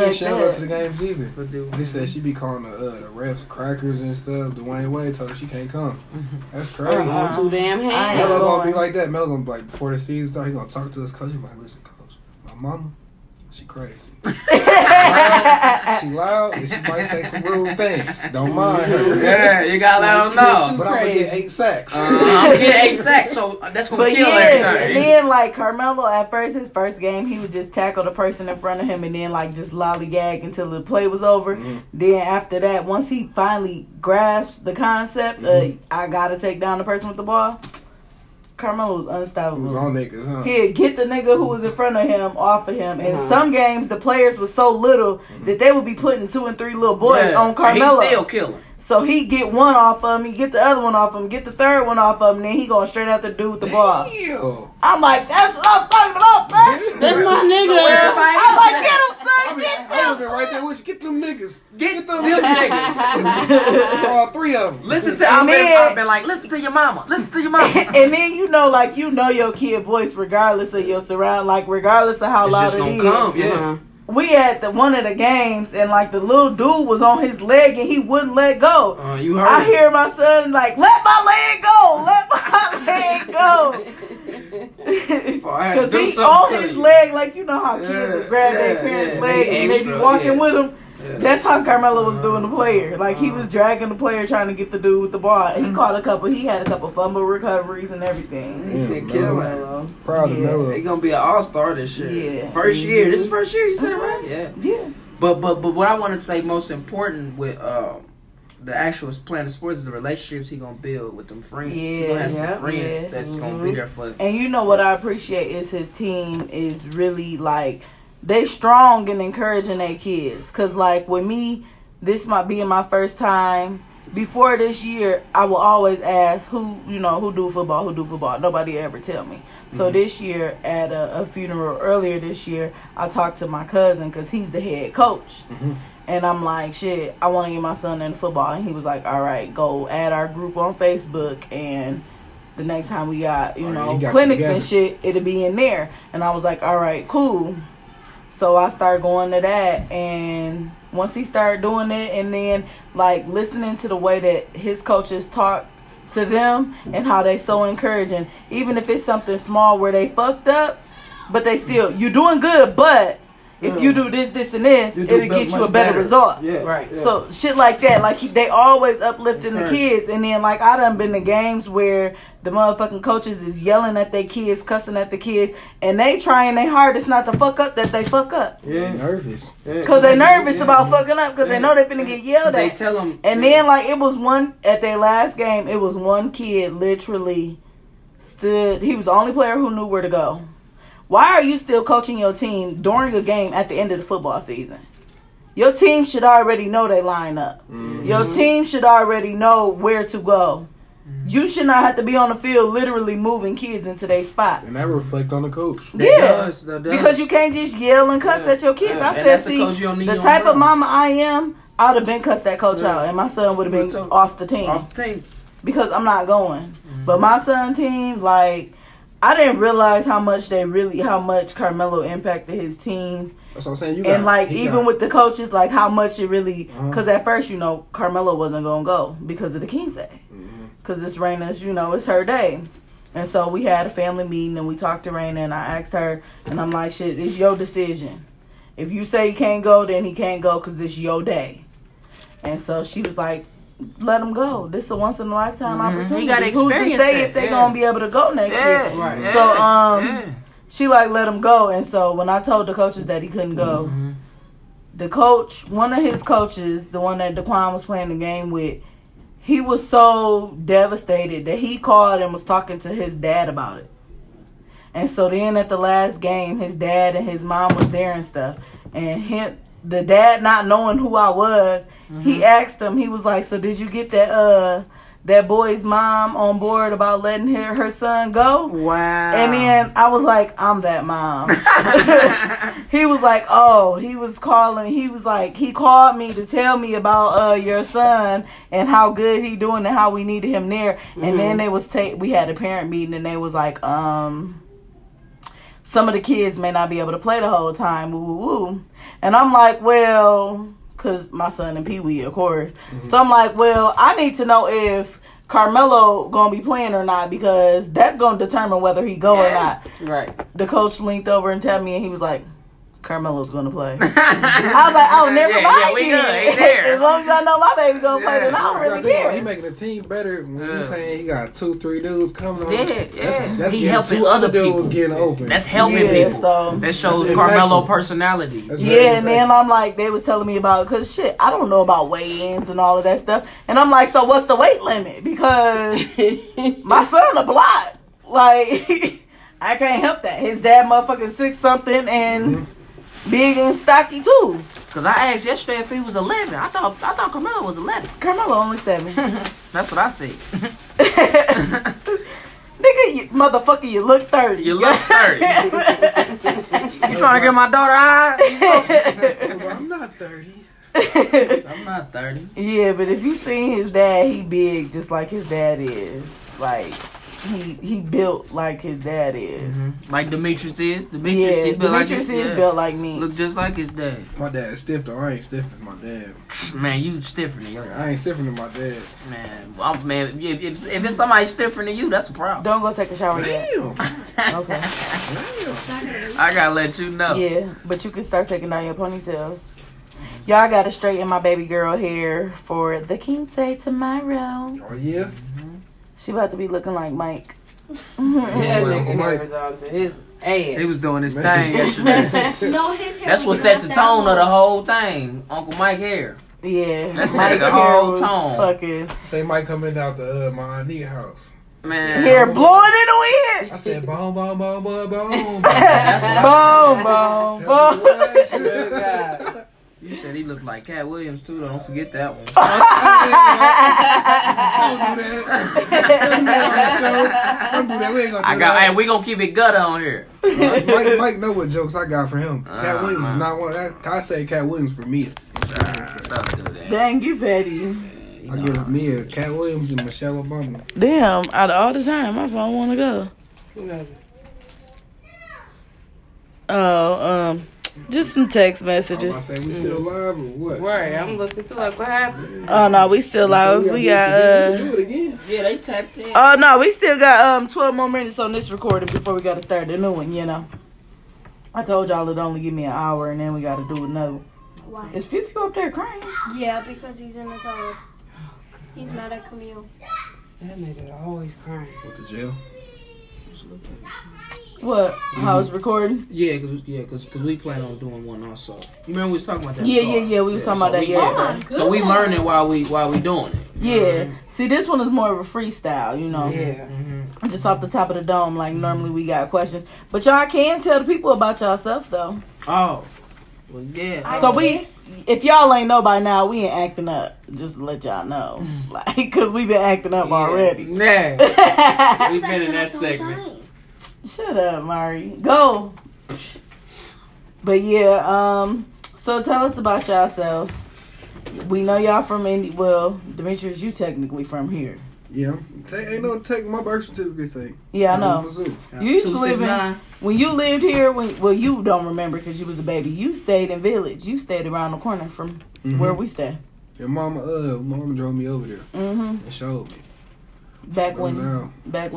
ain't shame us to the games either. They said she be calling the refs crackers and stuff. Dwayne Wade told her she can't come. That's crazy. Too damn handy. Melo gonna be like that. Melo gonna be like, before the season starts, he gonna talk to us. Coach, he like, listen, coach, my mama, she crazy. She loud and she might say some rude things. Don't mind her. Yeah, you gotta let them know. But I'm gonna get 8 sacks. I'm gonna get 8 sacks, so that's gonna kill everything. Then, like, Carmelo, at first, his first game, he would just tackle the person in front of him and then, like, just lollygag until the play was over. Mm-hmm. Then, after that, once he finally grasped the concept, I gotta take down the person with the ball. Carmelo was unstoppable. He was on niggas, huh? He'd get the nigga who was in front of him off of him. And some games, the players were so little that they would be putting 2 and 3 little boys on Carmelo. He's still killing. So he'd get one off of him, he'd get the other one off of him, get the third one off of him, and then he going straight out the dude with the ball. I'm like, that's what I'm talking about, son. That's my nigga. I'm like, get him, son. Get them. Right there. Get them niggas. Get them niggas. All 3 of them. Listen to I've been like, listen to your mama. Listen to your mama. And then you know your kid voice regardless of your surround, like regardless of how loud it is. It's just gonna come, yeah. We had one of the games, and, like, the little dude was on his leg, and he wouldn't let go. You heard I hear my son, like, let my leg go! Let my leg go! Because he's on his leg, like, you know how kids would grab their parents' leg and they be walking with him. Yeah. That's how Carmelo was doing the player. Like, he was dragging the player trying to get the dude with the ball. And he caught he had a couple fumble recoveries and everything. He killed Melo. Proud of Melo. He's going to be an all-star this year. Yeah. First year. This is first year, you said, right? Yeah. Yeah. But what I want to say most important with the actual playing the sports is the relationships he going to build with them friends. Yeah. He's going to have some friends that's going to be there for him. And you know what I appreciate is his team is really, like, they strong and encouraging their kids. Because, like, with me, this might be my first time. Before this year, I will always ask who do football. Nobody ever tell me. So this year, at a funeral earlier this year, I talked to my cousin because he's the head coach. Mm-hmm. And I'm like, shit, I want to get my son into football. And he was like, all right, go add our group on Facebook and the next time we got, clinics and shit, it'll be in there. And I was like, all right, cool. So I started going to that, and once he started doing it and then, like, listening to the way that his coaches talk to them and how they so encouraging, even if it's something small where they fucked up, but they still, you're doing good, but if you do this, this, and this, it'll get you a better result. Yeah, right. Yeah. So shit like that, like, they always uplifting the kids. And then, like, I done been to games where the motherfucking coaches is yelling at their kids, cussing at the kids, and they trying their hardest not to fuck up that they fuck up. Yeah, nervous. Because they nervous about fucking up because they know they finna get yelled at. They tell them. And then, like, it was one, at their last game, it was one kid literally stood, he was the only player who knew where to go. Why are you still coaching your team during a game at the end of the football season? Your team should already know they line up. Mm-hmm. Your team should already know where to go. Mm-hmm. You should not have to be on the field literally moving kids into their spot. And that reflects on the coach. Yeah. That does. Because you can't just yell and cuss at your kids. Yeah. I said, see, the type of mama I am, I would have been cussed that coach out. And my son would have been off the team. Because I'm not going. Mm-hmm. But my son team, like, I didn't realize how much Carmelo impacted his team. That's what I'm saying. With the coaches, like, how much it really, because at first, Carmelo wasn't going to go because of the King's Day. Because it's Raina's, it's her day. And so we had a family meeting and we talked to Raina and I asked her and I'm like, shit, it's your decision. If you say he can't go, then he can't go because it's your day. And so she was like, let them go. This is a once in a lifetime opportunity. You gotta experience. Who's to say if they're gonna be able to go next year? Right. Yeah. So she like let him go. And so when I told the coaches that he couldn't go, the coach, one of his coaches, the one that Daquan was playing the game with, he was so devastated that he called and was talking to his dad about it. And so then at the last game, his dad and his mom was there and stuff, and the dad not knowing who I was. He asked him, he was like, so did you get that boy's mom on board about letting her son go? Wow. And then I was like, I'm that mom. He was like, oh, he called me to tell me about your son and how good he doing and how we needed him there. Mm-hmm. And then we had a parent meeting and they was like, some of the kids may not be able to play the whole time. Woo, woo, woo. And I'm like, well, because my son and Pee Wee, of course. Mm-hmm. So I'm like, well, I need to know if Carmelo going to be playing or not because that's going to determine whether he go or not. Right. The coach leaned over and tapped me and he was like, Carmelo's going to play. I was like, oh, never mind. As long as I know my baby's going to play, then I don't really care. He making the team better when you saying he got 2-3 dudes coming on. That's he helping two other dudes getting open. That's helping people. So, that shows Carmelo personality. And then I'm like, they was telling me about, because shit, I don't know about weigh-ins and all of that stuff. And I'm like, so what's the weight limit? Because my son a block. Like, I can't help that. His dad motherfucking 6-something and... Mm-hmm. Big and stocky too. Cause I asked yesterday if he was 11. I thought Carmelo was 11. Carmelo only 7. That's what I see. Nigga, you, motherfucker, you look 30. You look 30. You trying to get my daughter eyes? I'm not 30. I'm not 30. Yeah, but if you seen his dad, he big just like his dad is. Like. He built like his dad is. Mm-hmm. Like Demetrius is? Demetrius is built like me. Look just like his dad. My dad is stiff though. I ain't stiff as my dad. Man, you stiffer than your dad. I ain't stiffer than my dad. Man, if it's somebody stiffer than you, that's a problem. Don't go take a shower yet. Damn. Okay. Damn. I gotta let you know. Yeah, but you can start taking down your ponytails. Y'all gotta straighten my baby girl hair for the quince tomorrow. Oh, yeah? She about to be looking like Mike. He was doing his thing yesterday. No, his hair. That's what set the tone of the whole thing. Uncle Mike hair. Yeah. That set the whole tone. Fucking. Say Mike coming out the my auntie house. Man. Hair blowing in the wind. I said, boom, boom, boom, boom, boom. That's boom, boom, boom. You said he looked like Cat Williams, too. Don't forget that one. Hey, we going to keep it gutter on here. Mike know what jokes I got for him. Cat Williams is not one. I say Cat Williams for Mia. Don't do that. Dang, you petty. I give Mia Cat Williams and Michelle Obama. Damn, out of all the time, I don't want to go. Just some text messages. I say we still live or what? Right, I'm looking to like what happened. Oh no, we still live. We got do it again. Yeah, they tapped in. Oh no, we still got 12 more minutes on this recording before we gotta start the new one. You know, I told y'all it'd only give me an hour, and then we gotta do another. Why? Is Fifi up there crying? Yeah, because he's in the toilet. He's mad at Camille. That nigga always crying. What the jail? What? Mm-hmm. How it's recording? Yeah, cause we plan on doing one also. You remember we was talking about that? Yeah. We was talking about that. Yeah. So we learning while we doing it. Yeah. Mm-hmm. See, this one is more of a freestyle, you know. Yeah. Mm-hmm. Just off the top of the dome, like normally we got questions, but y'all can tell the people about y'all stuff though. Oh. Well, yeah. If y'all ain't know by now, we ain't acting up. Just to let y'all know, like, cause we been acting up already. Yeah. We've been in that segment. Shut up, Mari. Go. But yeah, so tell us about yourself. We know y'all from Indy. Well, Demetrius, you technically from here. Yeah, ain't no take my birth certificate say. Yeah, I know. You used to live in when you lived here. You don't remember because you was a baby. You stayed in Village. You stayed around the corner from where we stay. Your mama drove me over there and showed me. Back when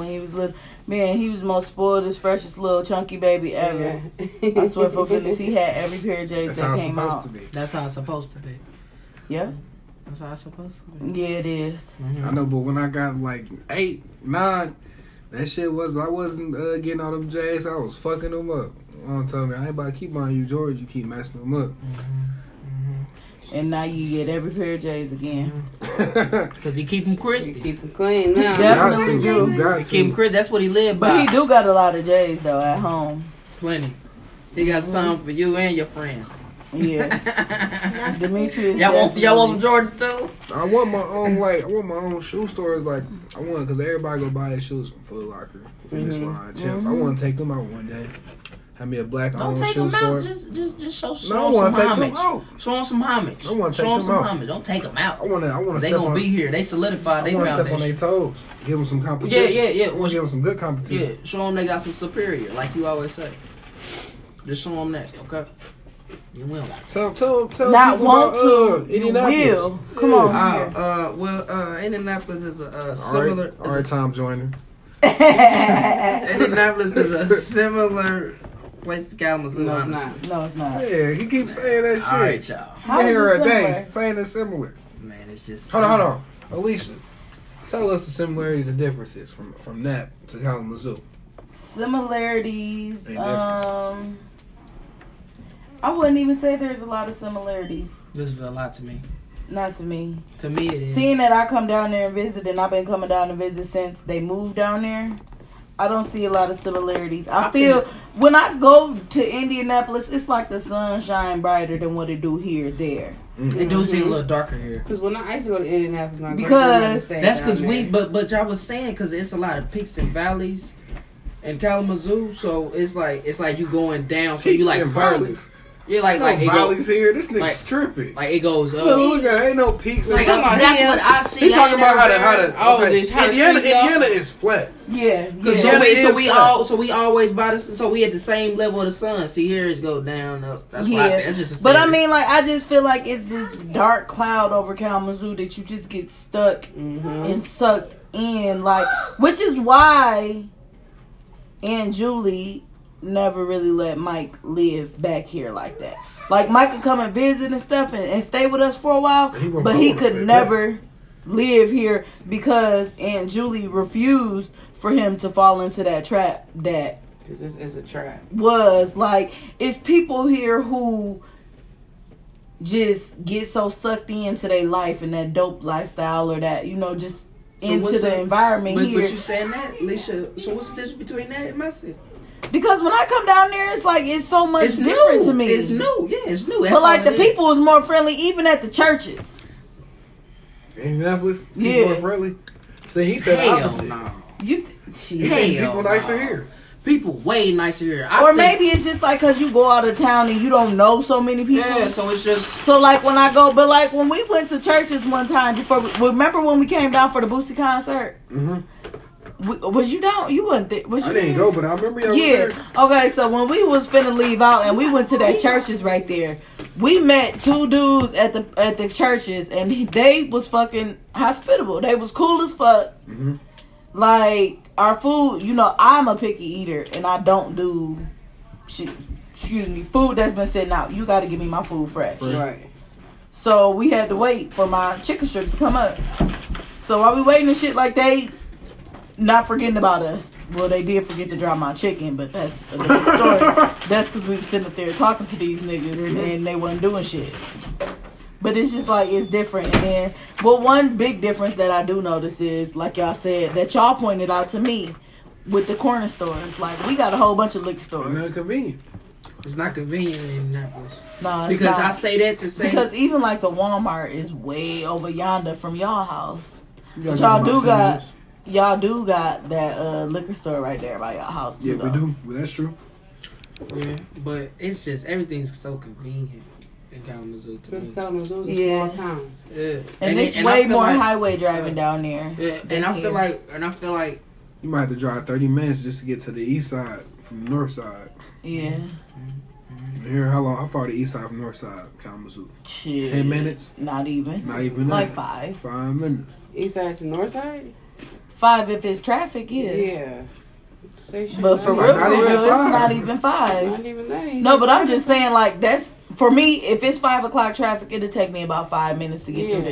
he was little, man, he was the most spoiled, freshest little chunky baby ever. Yeah. I swear for goodness, he had every pair of J's that came out. That's how it's supposed to be. Yeah. That's how it's supposed to be. Yeah, it is. Mm-hmm. I know, but when I got like 8, 9, that shit was I wasn't getting all them J's. I was fucking them up. My mom told me I ain't about to keep on you, George. You keep messing them up. Mm-hmm. And now you get every pair of J's again. Because he keep them crispy. He keep them clean now. Definitely do. Keep them crisp. That's what he lived by. But he do got a lot of J's, though, at home. Plenty. He got some for you and your friends. Yeah. Demetrius. Y'all want some Jordans, too? I want my own, shoe stores. Like, I want, because everybody go buy their shoes from Foot Locker, Finish Line, Champs. I want to take them out one day. Have me a black-owned shoe store. Don't take them out. Just show them some homage. Show them some homage. Don't take them out. I want to. They gonna be here. They solidified. They want to step on their toes. Give them some competition. Yeah. Give them some good competition. Yeah. Show them they got some superior, like you always say. Just show them that, okay? You will. Tell not want about, to. Indianapolis. You will. Come on. Indianapolis is a similar. All right, Tom Joyner. Indianapolis is a similar place to Kalamazoo. No, it's not. No, it's not. Yeah, he keeps saying that shit. All right, y'all. How been here a day saying it's similar. Man, it's just... Hold on. Alicia, tell us the similarities and differences from that to Kalamazoo. Similarities... I wouldn't even say there's a lot of similarities. This is a lot to me. Not to me. To me it is. Seeing that I come down there and visit, and I've been coming down to visit since they moved down there, I don't see a lot of similarities. I feel when I go to Indianapolis, it's like the sun shine brighter than what it do here, there. Mm-hmm. It do seem a little darker here. Because when I used to go to Indianapolis, my because that's because we, but y'all was saying because it's a lot of peaks and valleys in Kalamazoo, so it's like you going down, so peaks you like and valleys. Yeah, like no valleys here. This nigga's like, tripping. Like it goes up. Look, there ain't no peaks. Like, that's what I see. He talking about how Indiana is flat. Yeah. So we always buy this. So we at the same level of the sun. See, here it go down up. That's why. That's just. But I mean, like I just feel like it's this dark cloud over Kalamazoo that you just get stuck and sucked in. Like, which is why Aunt Julie never really let Mike live back here like that. Like Mike could come and visit and stuff and stay with us for a while, but he could never live here because Aunt Julie refused for him to fall into that trap. That it's a trap. Was like it's people here who just get so sucked into their life and that dope lifestyle or that just so into the environment here. But you saying that, Alicia? So what's the difference between that and my city? Because when I come down there, it's like it's so much it's different new. To me. It's new, yeah, it's new. That's but like the people is more friendly, even at the churches. Indianapolis, yeah, more friendly. See, he said hell the opposite. No. People nicer here. People way nicer here. Maybe it's just like because you go out of town and you don't know so many people. Yeah, so it's just... So like when I go... But like when we went to churches one time before... Remember when we came down for the Boosie concert? Mm-hmm. Was you down? You wasn't there. Was you I didn't there? Go, but I remember y'all were there. Okay, so when we was finna leave out and we went to that churches right there, we met two dudes at the churches and they was fucking hospitable. They was cool as fuck. Mm-hmm. Like, our food, I'm a picky eater and I don't do shit. Excuse me, food that's been sitting out. You got to give me my food fresh. Right. So we had to wait for my chicken strips to come up. So while we waiting and shit like they... Not forgetting about us. Well, they did forget to dry my chicken, but that's a different story. That's because we were sitting up there talking to these niggas, and then they wasn't doing shit. But it's just like, it's different. And then, one big difference that I do notice is, like y'all said, that y'all pointed out to me with the corner stores. Like, we got a whole bunch of liquor stores. It's not convenient. It's not convenient in Indianapolis. No, it's not. Because I say that to say... Because even like the Walmart is way over yonder from y'all house. But y'all do got... Y'all do got that liquor store right there by your house, too. Yeah, we do. Well, that's true. Yeah, but it's just everything's so convenient in Kalamazoo. Kalamazoo's a small town. Yeah, and it's way more like, highway driving down there. Yeah, and I feel like you might have to drive 30 minutes just to get to the east side from the north side. Yeah. Mm-hmm. Here, how far the east side from north side Kalamazoo? Shit. 10 minutes. Not even. Like that. Five minutes. East side to north side. 5 if it's traffic, yeah. But for real, it's not even 5. Not even that. No, but I'm just saying, like that's for me. If it's 5 o'clock traffic, it'll take me about 5 minutes to get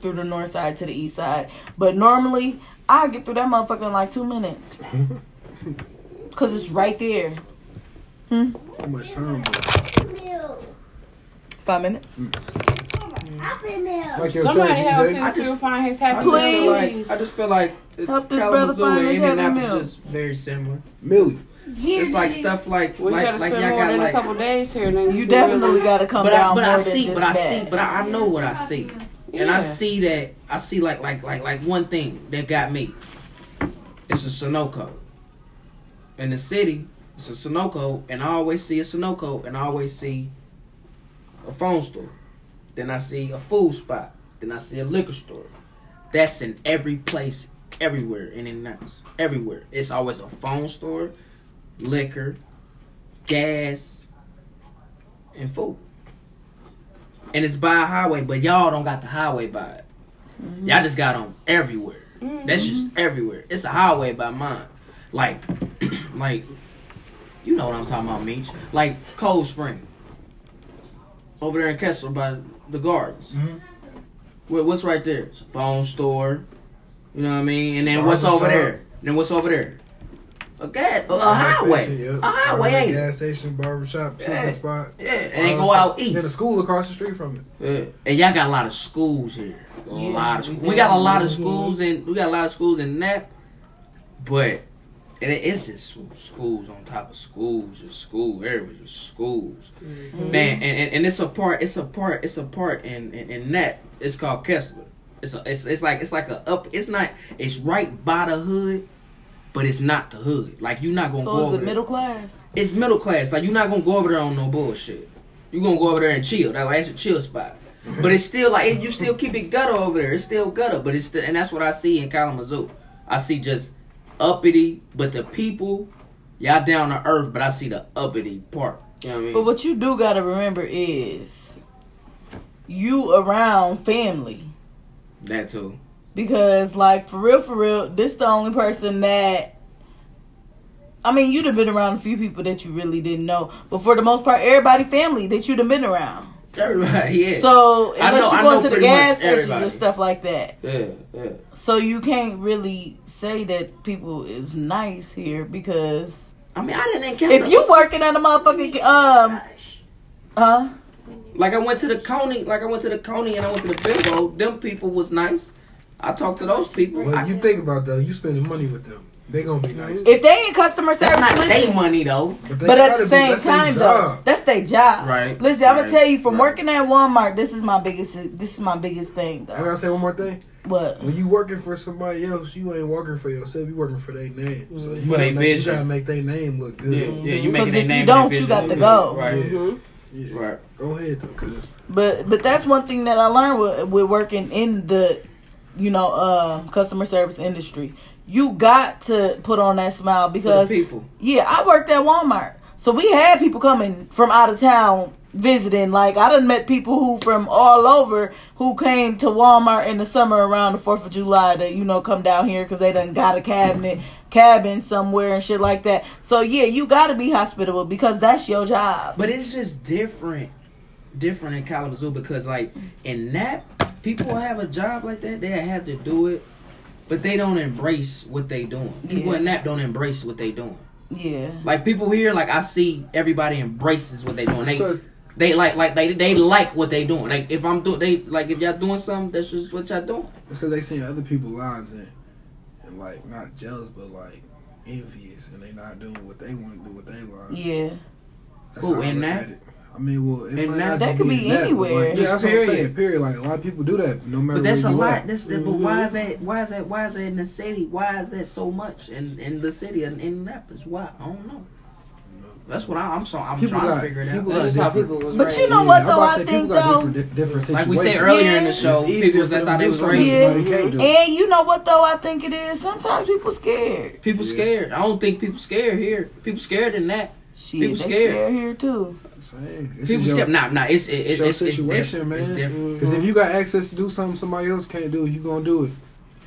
through the north side to the east side. But normally, I get through that motherfucker in like 2 minutes, cause it's right there. How much time? 5 minutes. Like somebody help him to find his happy meal. Please. I just feel like Kalamazoo and Indianapolis is just very similar. Millie. It's like stuff like... Well, you got to spend more than a couple days here. You definitely got to come down more than just that. But I know what I see. And I see that... I see like one thing that got me. It's a Sunoco. In the city, it's a Sunoco. And I always see a Sunoco. And I always see a phone store. Then I see a food spot. Then I see a liquor store. That's in every place, everywhere in Indianapolis. Everywhere. It's always a phone store, liquor, gas, and food. And it's by a highway, but y'all don't got the highway by it. Mm-hmm. Y'all just got on everywhere. Mm-hmm. That's just everywhere. It's a highway by mine. Like You know what I'm talking about, Meeks. Like Cold Spring. Over there in Kessler by the gardens. Mm-hmm. What's right there? It's a phone store. You know what I mean? And then what's over there? Then what's over there? A highway. Station, yeah. A highway, ain't it? Gas station, barbershop, chicken spot. Yeah, and they go out east. There's a school across the street from it. Yeah. And y'all got a lot of schools here. A lot of schools. We got a lot of schools in Nap, but it's just schools on top of schools, just school areas, just schools. Mm-hmm. Man, and it's a part in Nap. It's called Kessler. It's right by the hood, but it's not the hood. Like you're not gonna go over there. So it's middle class. It's middle class. Like you're not gonna go over there on no bullshit. You're gonna go over there and chill. That's a chill spot. But it's still like you still keep it gutter over there. It's still gutter, but it's still, and that's what I see in Kalamazoo. I see just uppity, but the people, y'all down to earth, but I see the uppity part. You know what I mean? But what you do gotta remember is you around family. That too. Because, like, for real, this the only person that... I mean, you'd have been around a few people that you really didn't know. But for the most part, everybody family that you'd have been around. Everybody, yeah. So, unless you're going to the gas stations and stuff like that. Yeah, yeah. So, you can't really say that people is nice here because... I mean, I didn't encounter... If you working at a motherfucking... Like, I went to the Coney and I went to the Bimbo. Them people was nice. I talk to those people. Well, you think about though, you spending money with them. They gonna be nice. If they ain't customer service, that's not their money though. But at the same time though, that's their job. Right. Listen, I'm gonna tell you from working at Walmart, this is my biggest thing though. And I say one more thing. What? When you working for somebody else, you ain't working for yourself. You working for their name. So for their vision. You gotta make their name look good. Yeah, you making their name. If you don't, you got to go. Right. Mm-hmm. Yeah. Right. Go ahead though, cause. But that's one thing that I learned with working in the, you know, customer service industry. You got to put on that smile because for the people. Yeah, I worked at Walmart, so we had people coming from out of town visiting. Like I done met people who from all over who came to Walmart in the summer around the 4th of July to, you know, come down here because they done got a cabin somewhere and shit like that. So yeah, you got to be hospitable because that's your job. But it's just different in Kalamazoo because like in that. People have a job like that, they have to do it, but they don't embrace what they doing. People in Nap don't embrace what they doing. Yeah. Like people here, like I see everybody embraces what they doing. They like what they doing. Like if I'm doing, they like if y'all doing something, that's just what y'all doing. It's because they seeing other people's lives and like not jealous but like envious, and they not doing what they want to do with their lives. Yeah. That's how I look at it. I mean, well, that could be anywhere. Like, yeah, that's period. What I'm saying. Period. Like a lot of people do that, no matter. But that's where you a lot. That's mm-hmm. But why is that? Why is that in the city? Why is that so much in the city in Indianapolis? Why? I don't know. That's what I'm trying to figure it out. That's how people was raised. But you know what though? I think though, different like we said earlier in the show, people that's how they was raised. Yeah. And you know what though? I think it is. Sometimes people scared. People scared. I don't think people scared here. People scared in that. Shit, people scared here too. Same. People scared. Nah. It's situation, it's man. It's different. Because if you got access to do something somebody else can't do, you gonna do it.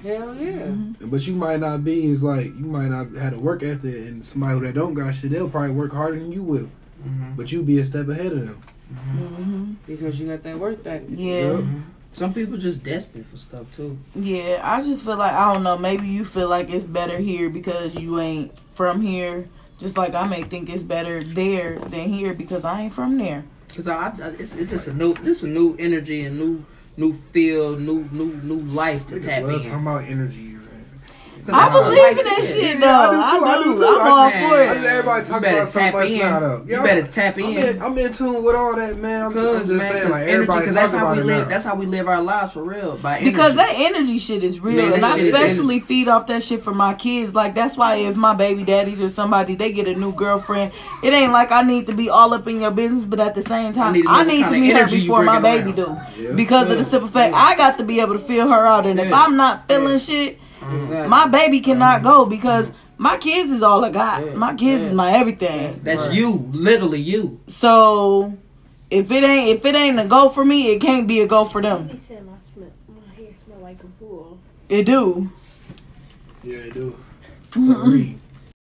Hell yeah. Mm-hmm. But you might not be. It's like you might not have to work after it, and somebody that don't got shit, they'll probably work harder than you will. Mm-hmm. But you be a step ahead of them. Mm-hmm. Mm-hmm. Because you got that work back. Yeah. Mm-hmm. Some people just destined for stuff too. Yeah, I just feel like I don't know. Maybe you feel like it's better here because you ain't from here. Just like I may think it's better there than here because I ain't from there. Cause it's just a new energy and new feel, new life to tap in. Talking about energies. I believe in that shit though. I do too. I'm all for it. I just everybody talking about so much now though. You better tap in. I'm in tune with all that, man. I'm just saying, like everybody talking about it now. That's how we live our lives for real. By energy. Because that energy shit is real, man, and I especially feed off that shit for my kids. Like that's why if my baby daddies or somebody they get a new girlfriend, it ain't like I need to be all up in your business, but at the same time I need to meet her before my baby do. Because of the simple fact I got to be able to feel her out, and if I'm not feeling shit. Exactly. My baby cannot go because my kids is all I got. Yeah, my kids is my everything. Yeah, that's you, literally you. So if it ain't a go for me, it can't be a go for them. They said my hair smell like a pool. It do. Yeah, it do. Mm-hmm.